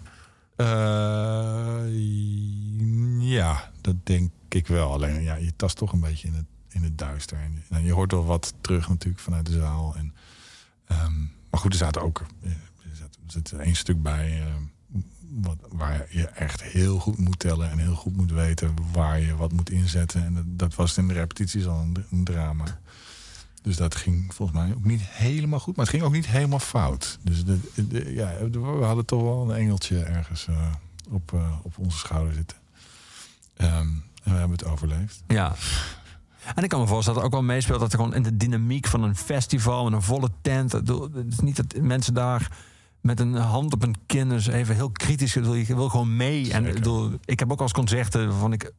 ja, dat denk ik wel. Alleen ja, je tast toch een beetje in het duister. En je hoort wel wat terug natuurlijk vanuit de zaal. En, maar goed, er zat één stuk bij waar je echt heel goed moet tellen... en heel goed moet weten waar je wat moet inzetten. En dat was in de repetities al een drama. Dus dat ging volgens mij ook niet helemaal goed. Maar het ging ook niet helemaal fout. Dus we hadden toch wel een engeltje ergens op onze schouder zitten. En we hebben het overleefd. Ja. En ik kan me voorstellen dat het ook wel meespeelt dat er gewoon in de dynamiek van een festival en een volle tent. Het is niet dat mensen daar met een hand op een kin dus even heel kritisch. Je wil gewoon mee. Zeker. En ik heb ook als concerten waarvan ik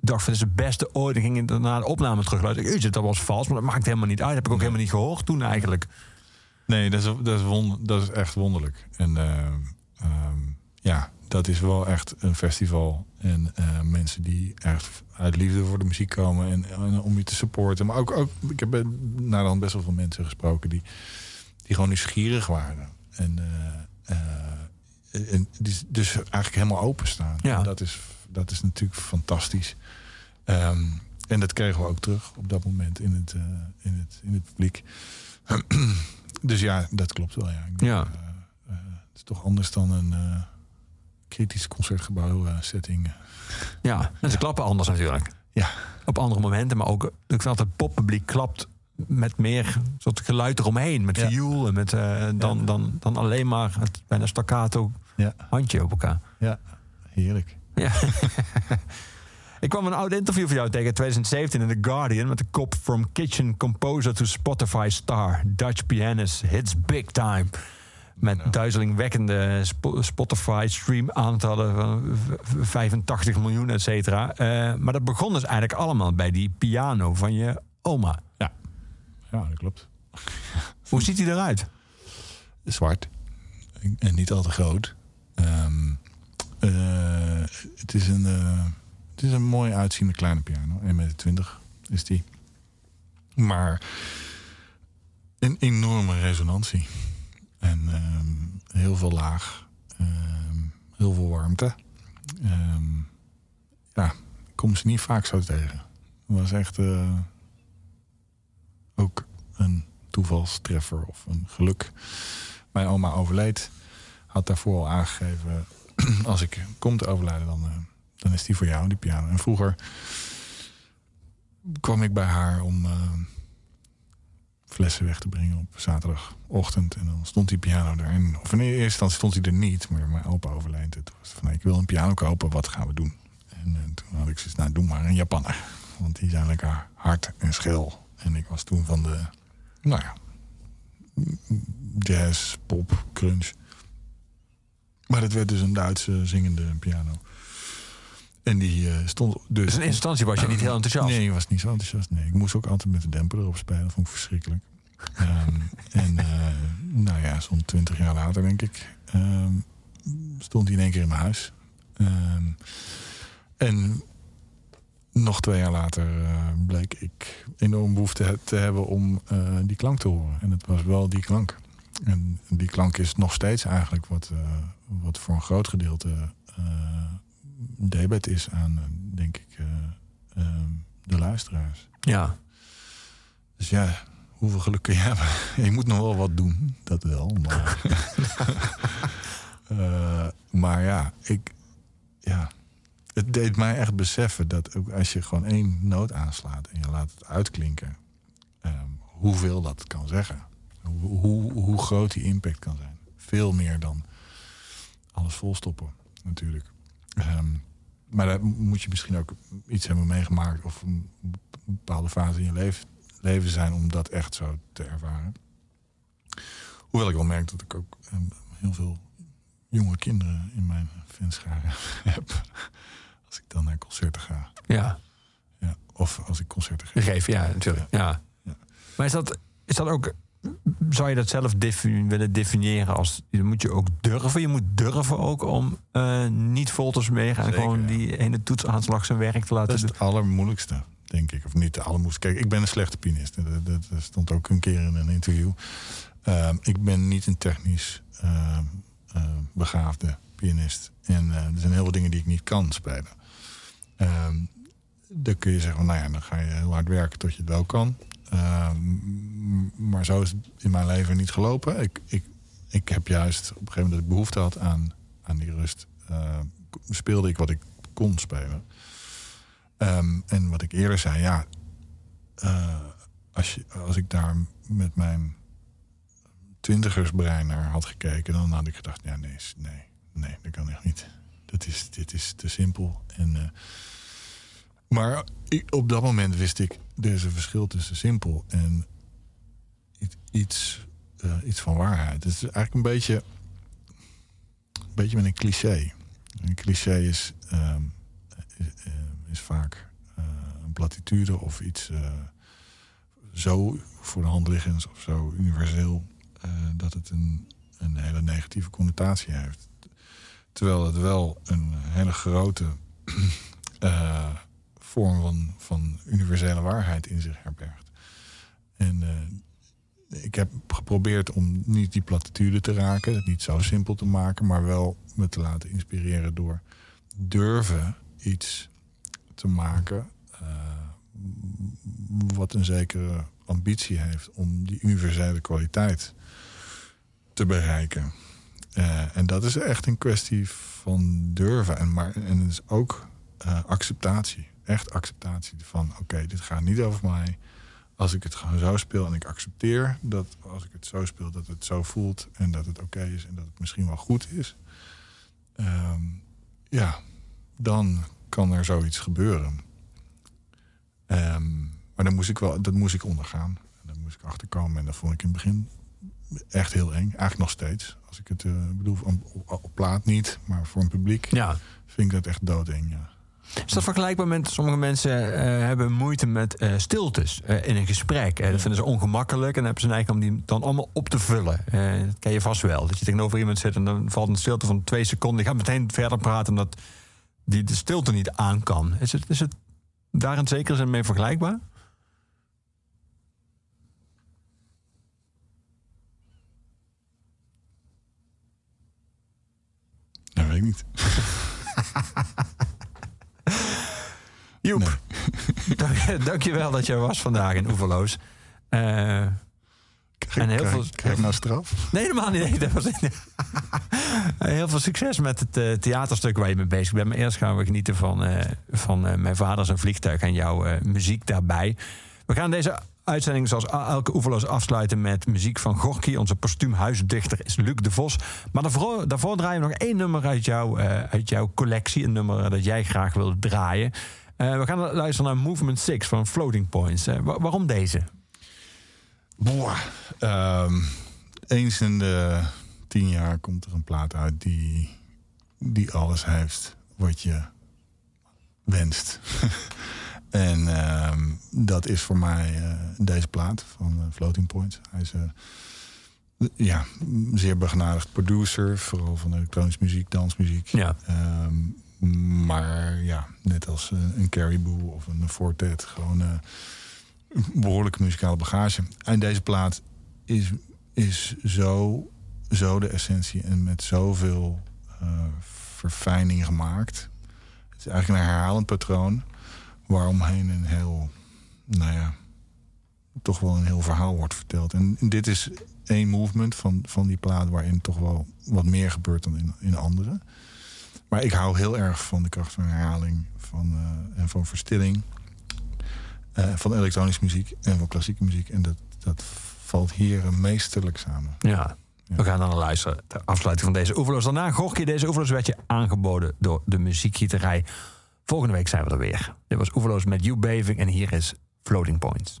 dacht, dit is het beste ooit. En ging ik na de opname terugluisteren. U zit, dat was vals, maar dat maakt helemaal niet uit. Dat heb ik ook helemaal niet gehoord toen eigenlijk. Nee, dat is echt wonderlijk. En ja, dat is wel echt een festival. En mensen die echt uit liefde voor de muziek komen en om je te supporten. Maar ook ik heb naar de hand best wel veel mensen gesproken die gewoon nieuwsgierig waren. En dus eigenlijk helemaal openstaan. Ja. En dat is natuurlijk fantastisch. En dat kregen we ook terug op dat moment in het publiek. Dus ja, dat klopt wel. Ja. Ik denk, het is toch anders dan een kritisch concertgebouw setting. Ja, en ze klappen anders natuurlijk. Ja. Op andere momenten, maar ook het poppubliek klapt met meer soort geluid eromheen. Met gejoel en met dan alleen maar het bijna staccato handje op elkaar. Ja, heerlijk. Ja. Ik kwam een oud interview van jou tegen in 2017 in The Guardian met de kop From Kitchen Composer to Spotify Star. Dutch Pianist Hits Big Time. Met duizelingwekkende Spotify stream aantallen van 85 miljoen, et cetera. Maar dat begon dus eigenlijk allemaal bij die piano van je oma. Ja, dat klopt. Hoe ziet hij eruit? Zwart. En niet al te groot. Het is een mooi uitziende kleine piano. 1,20 meter is die. Maar een enorme resonantie. En heel veel laag. Heel veel warmte. Ik kom ze niet vaak zo tegen. Het was echt ook een toevalstreffer of een geluk. Mijn oma overleed. Had daarvoor al aangegeven, als ik kom te overlijden, dan is die voor jou, die piano. En vroeger kwam ik bij haar om flessen weg te brengen op zaterdagochtend. En dan stond die piano er. En, of in eerste instantie stond hij er niet, maar mijn opa overlijdt. Het was van, ik wil een piano kopen, wat gaan we doen? En toen had ik zoiets, doe maar een Japanner. Want die zijn lekker hard en schil. En ik was toen van de, jazz, pop, crunch. Maar dat werd dus een Duitse zingende piano. En die stond dus. Dus in instantie was je niet heel enthousiast? Nee, ik was niet zo enthousiast. Nee, ik moest ook altijd met de demper erop spelen. Dat vond ik verschrikkelijk. Zo'n 20 jaar later, denk ik, stond hij in één keer in mijn huis. En nog 2 jaar later bleek ik enorm behoefte te hebben om die klank te horen. En het was wel die klank. En die klank is nog steeds eigenlijk wat voor een groot gedeelte debet is aan, denk ik, de luisteraars. Ja. Dus ja, hoeveel geluk kun je hebben? Je moet nog wel wat doen, dat wel. Maar, het deed mij echt beseffen dat ook als je gewoon 1 noot aanslaat en je laat het uitklinken, hoeveel dat kan zeggen. Hoe groot die impact kan zijn. Veel meer dan alles volstoppen, natuurlijk. Maar daar moet je misschien ook iets hebben meegemaakt of een bepaalde fase in je leven zijn om dat echt zo te ervaren. Hoewel ik wel merk dat ik ook heel veel jonge kinderen in mijn fanscharen heb. Als ik dan naar concerten ga. Ja. Ja, of als ik concerten geef. Ja, natuurlijk. Ja. Ja. Maar is dat ook, zou je dat zelf willen definiëren als, moet je ook durven? Je moet durven ook om niet vol te smeren en gewoon die ene toetsaanslag zijn werk te laten doen. Dat is het allermoeilijkste, denk ik. Of niet de allermoeilijkste. Kijk, ik ben een slechte pianist. Dat stond ook een keer in een interview. Ik ben niet een technisch begaafde pianist. En er zijn heel veel dingen die ik niet kan spelen. Dan kun je zeggen, dan ga je heel hard werken tot je het wel kan. Maar zo is het in mijn leven niet gelopen. Ik heb juist op een gegeven moment dat ik behoefte had aan die rust. Speelde ik wat ik kon spelen. En wat ik eerder zei, als ik daar met mijn 20-ersbrein naar had gekeken, dan had ik gedacht, nee, dat kan echt niet. Dit is te simpel. En Maar op dat moment wist ik, er is een verschil tussen simpel en iets van waarheid. Het is eigenlijk een beetje met een cliché. Een cliché is vaak een platitude of iets zo voor de hand liggend of zo universeel dat het een hele negatieve connotatie heeft. Terwijl het wel een hele grote vorm van universele waarheid in zich herbergt. En ik heb geprobeerd om niet die platitude te raken, het niet zo simpel te maken, maar wel me te laten inspireren door durven iets te maken wat een zekere ambitie heeft om die universele kwaliteit te bereiken. En dat is echt een kwestie van durven. En het is ook acceptatie. Echt acceptatie van oké, dit gaat niet over mij. Als ik het gewoon zo speel en ik accepteer dat als ik het zo speel dat het zo voelt en dat het oké is en dat het misschien wel goed is. Dan kan er zoiets gebeuren. Maar dat moest ik ondergaan. En daar moest ik achterkomen en dat vond ik in het begin echt heel eng. Eigenlijk nog steeds. Als ik het bedoel, op plaat niet, maar voor een publiek vind ik dat echt doodeng, ja. Is dat vergelijkbaar met sommige mensen hebben moeite met stiltes in een gesprek? Dat vinden ze ongemakkelijk en hebben ze neiging om die dan allemaal op te vullen. Dat ken je vast wel. Dat je tegenover iemand zit en dan valt een stilte van 2 seconden. Je gaat meteen verder praten omdat die de stilte niet aan kan. Is het daar in zekere zin mee vergelijkbaar? Dat weet ik niet. Joep, nee. Dankjewel dat jij was vandaag in Oeverloos. Krijg ik nou straf? Nee, helemaal niet. Dat was heel veel succes met het theaterstuk waar je mee bezig bent. Maar eerst gaan we genieten van Mijn Vader is een Vliegtuig en jouw muziek daarbij. We gaan deze uitzending zoals elke Oeverloos afsluiten met muziek van Gorky. Onze postuumhuisdichter is Luc de Vos. Maar daarvoor draaien we nog 1 nummer uit jouw collectie. Een nummer dat jij graag wil draaien. We gaan luisteren naar Movement 6 van Floating Points. Waarom deze? Eens in de 10 jaar komt er een plaat uit die alles heeft wat je wenst. En dat is voor mij deze plaat van Floating Points. Hij is een zeer begnadigd producer, vooral van elektronische muziek, dansmuziek. Ja. Maar ja, net als een Caribou of een Forté, gewoon behoorlijke muzikale bagage. En deze plaat is zo de essentie en met zoveel verfijning gemaakt. Het is eigenlijk een herhalend patroon waaromheen een heel, toch wel een heel verhaal wordt verteld. En dit is 1 movement van die plaat waarin toch wel wat meer gebeurt dan in andere. Maar ik hou heel erg van de kracht van herhaling en van verstilling. Van elektronische muziek en van klassieke muziek. En dat valt hier meesterlijk samen. Ja, we gaan dan luisteren. De afsluiting van deze Oeverloos. Daarna, Gorky, deze Oeverloos werd je aangeboden door de muziekgieterij. Volgende week zijn we er weer. Dit was Oeverloos met Joep Beving. En hier is Floating Points.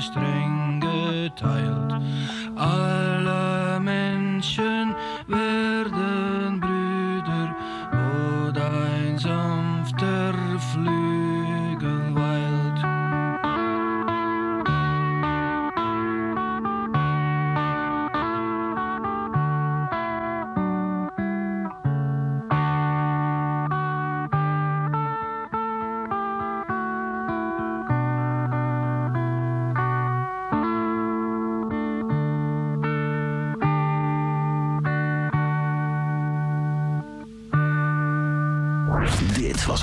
streng geteilt. Alle Menschen werden Brüder, wo dein sanfter Flügel weilt. Dit was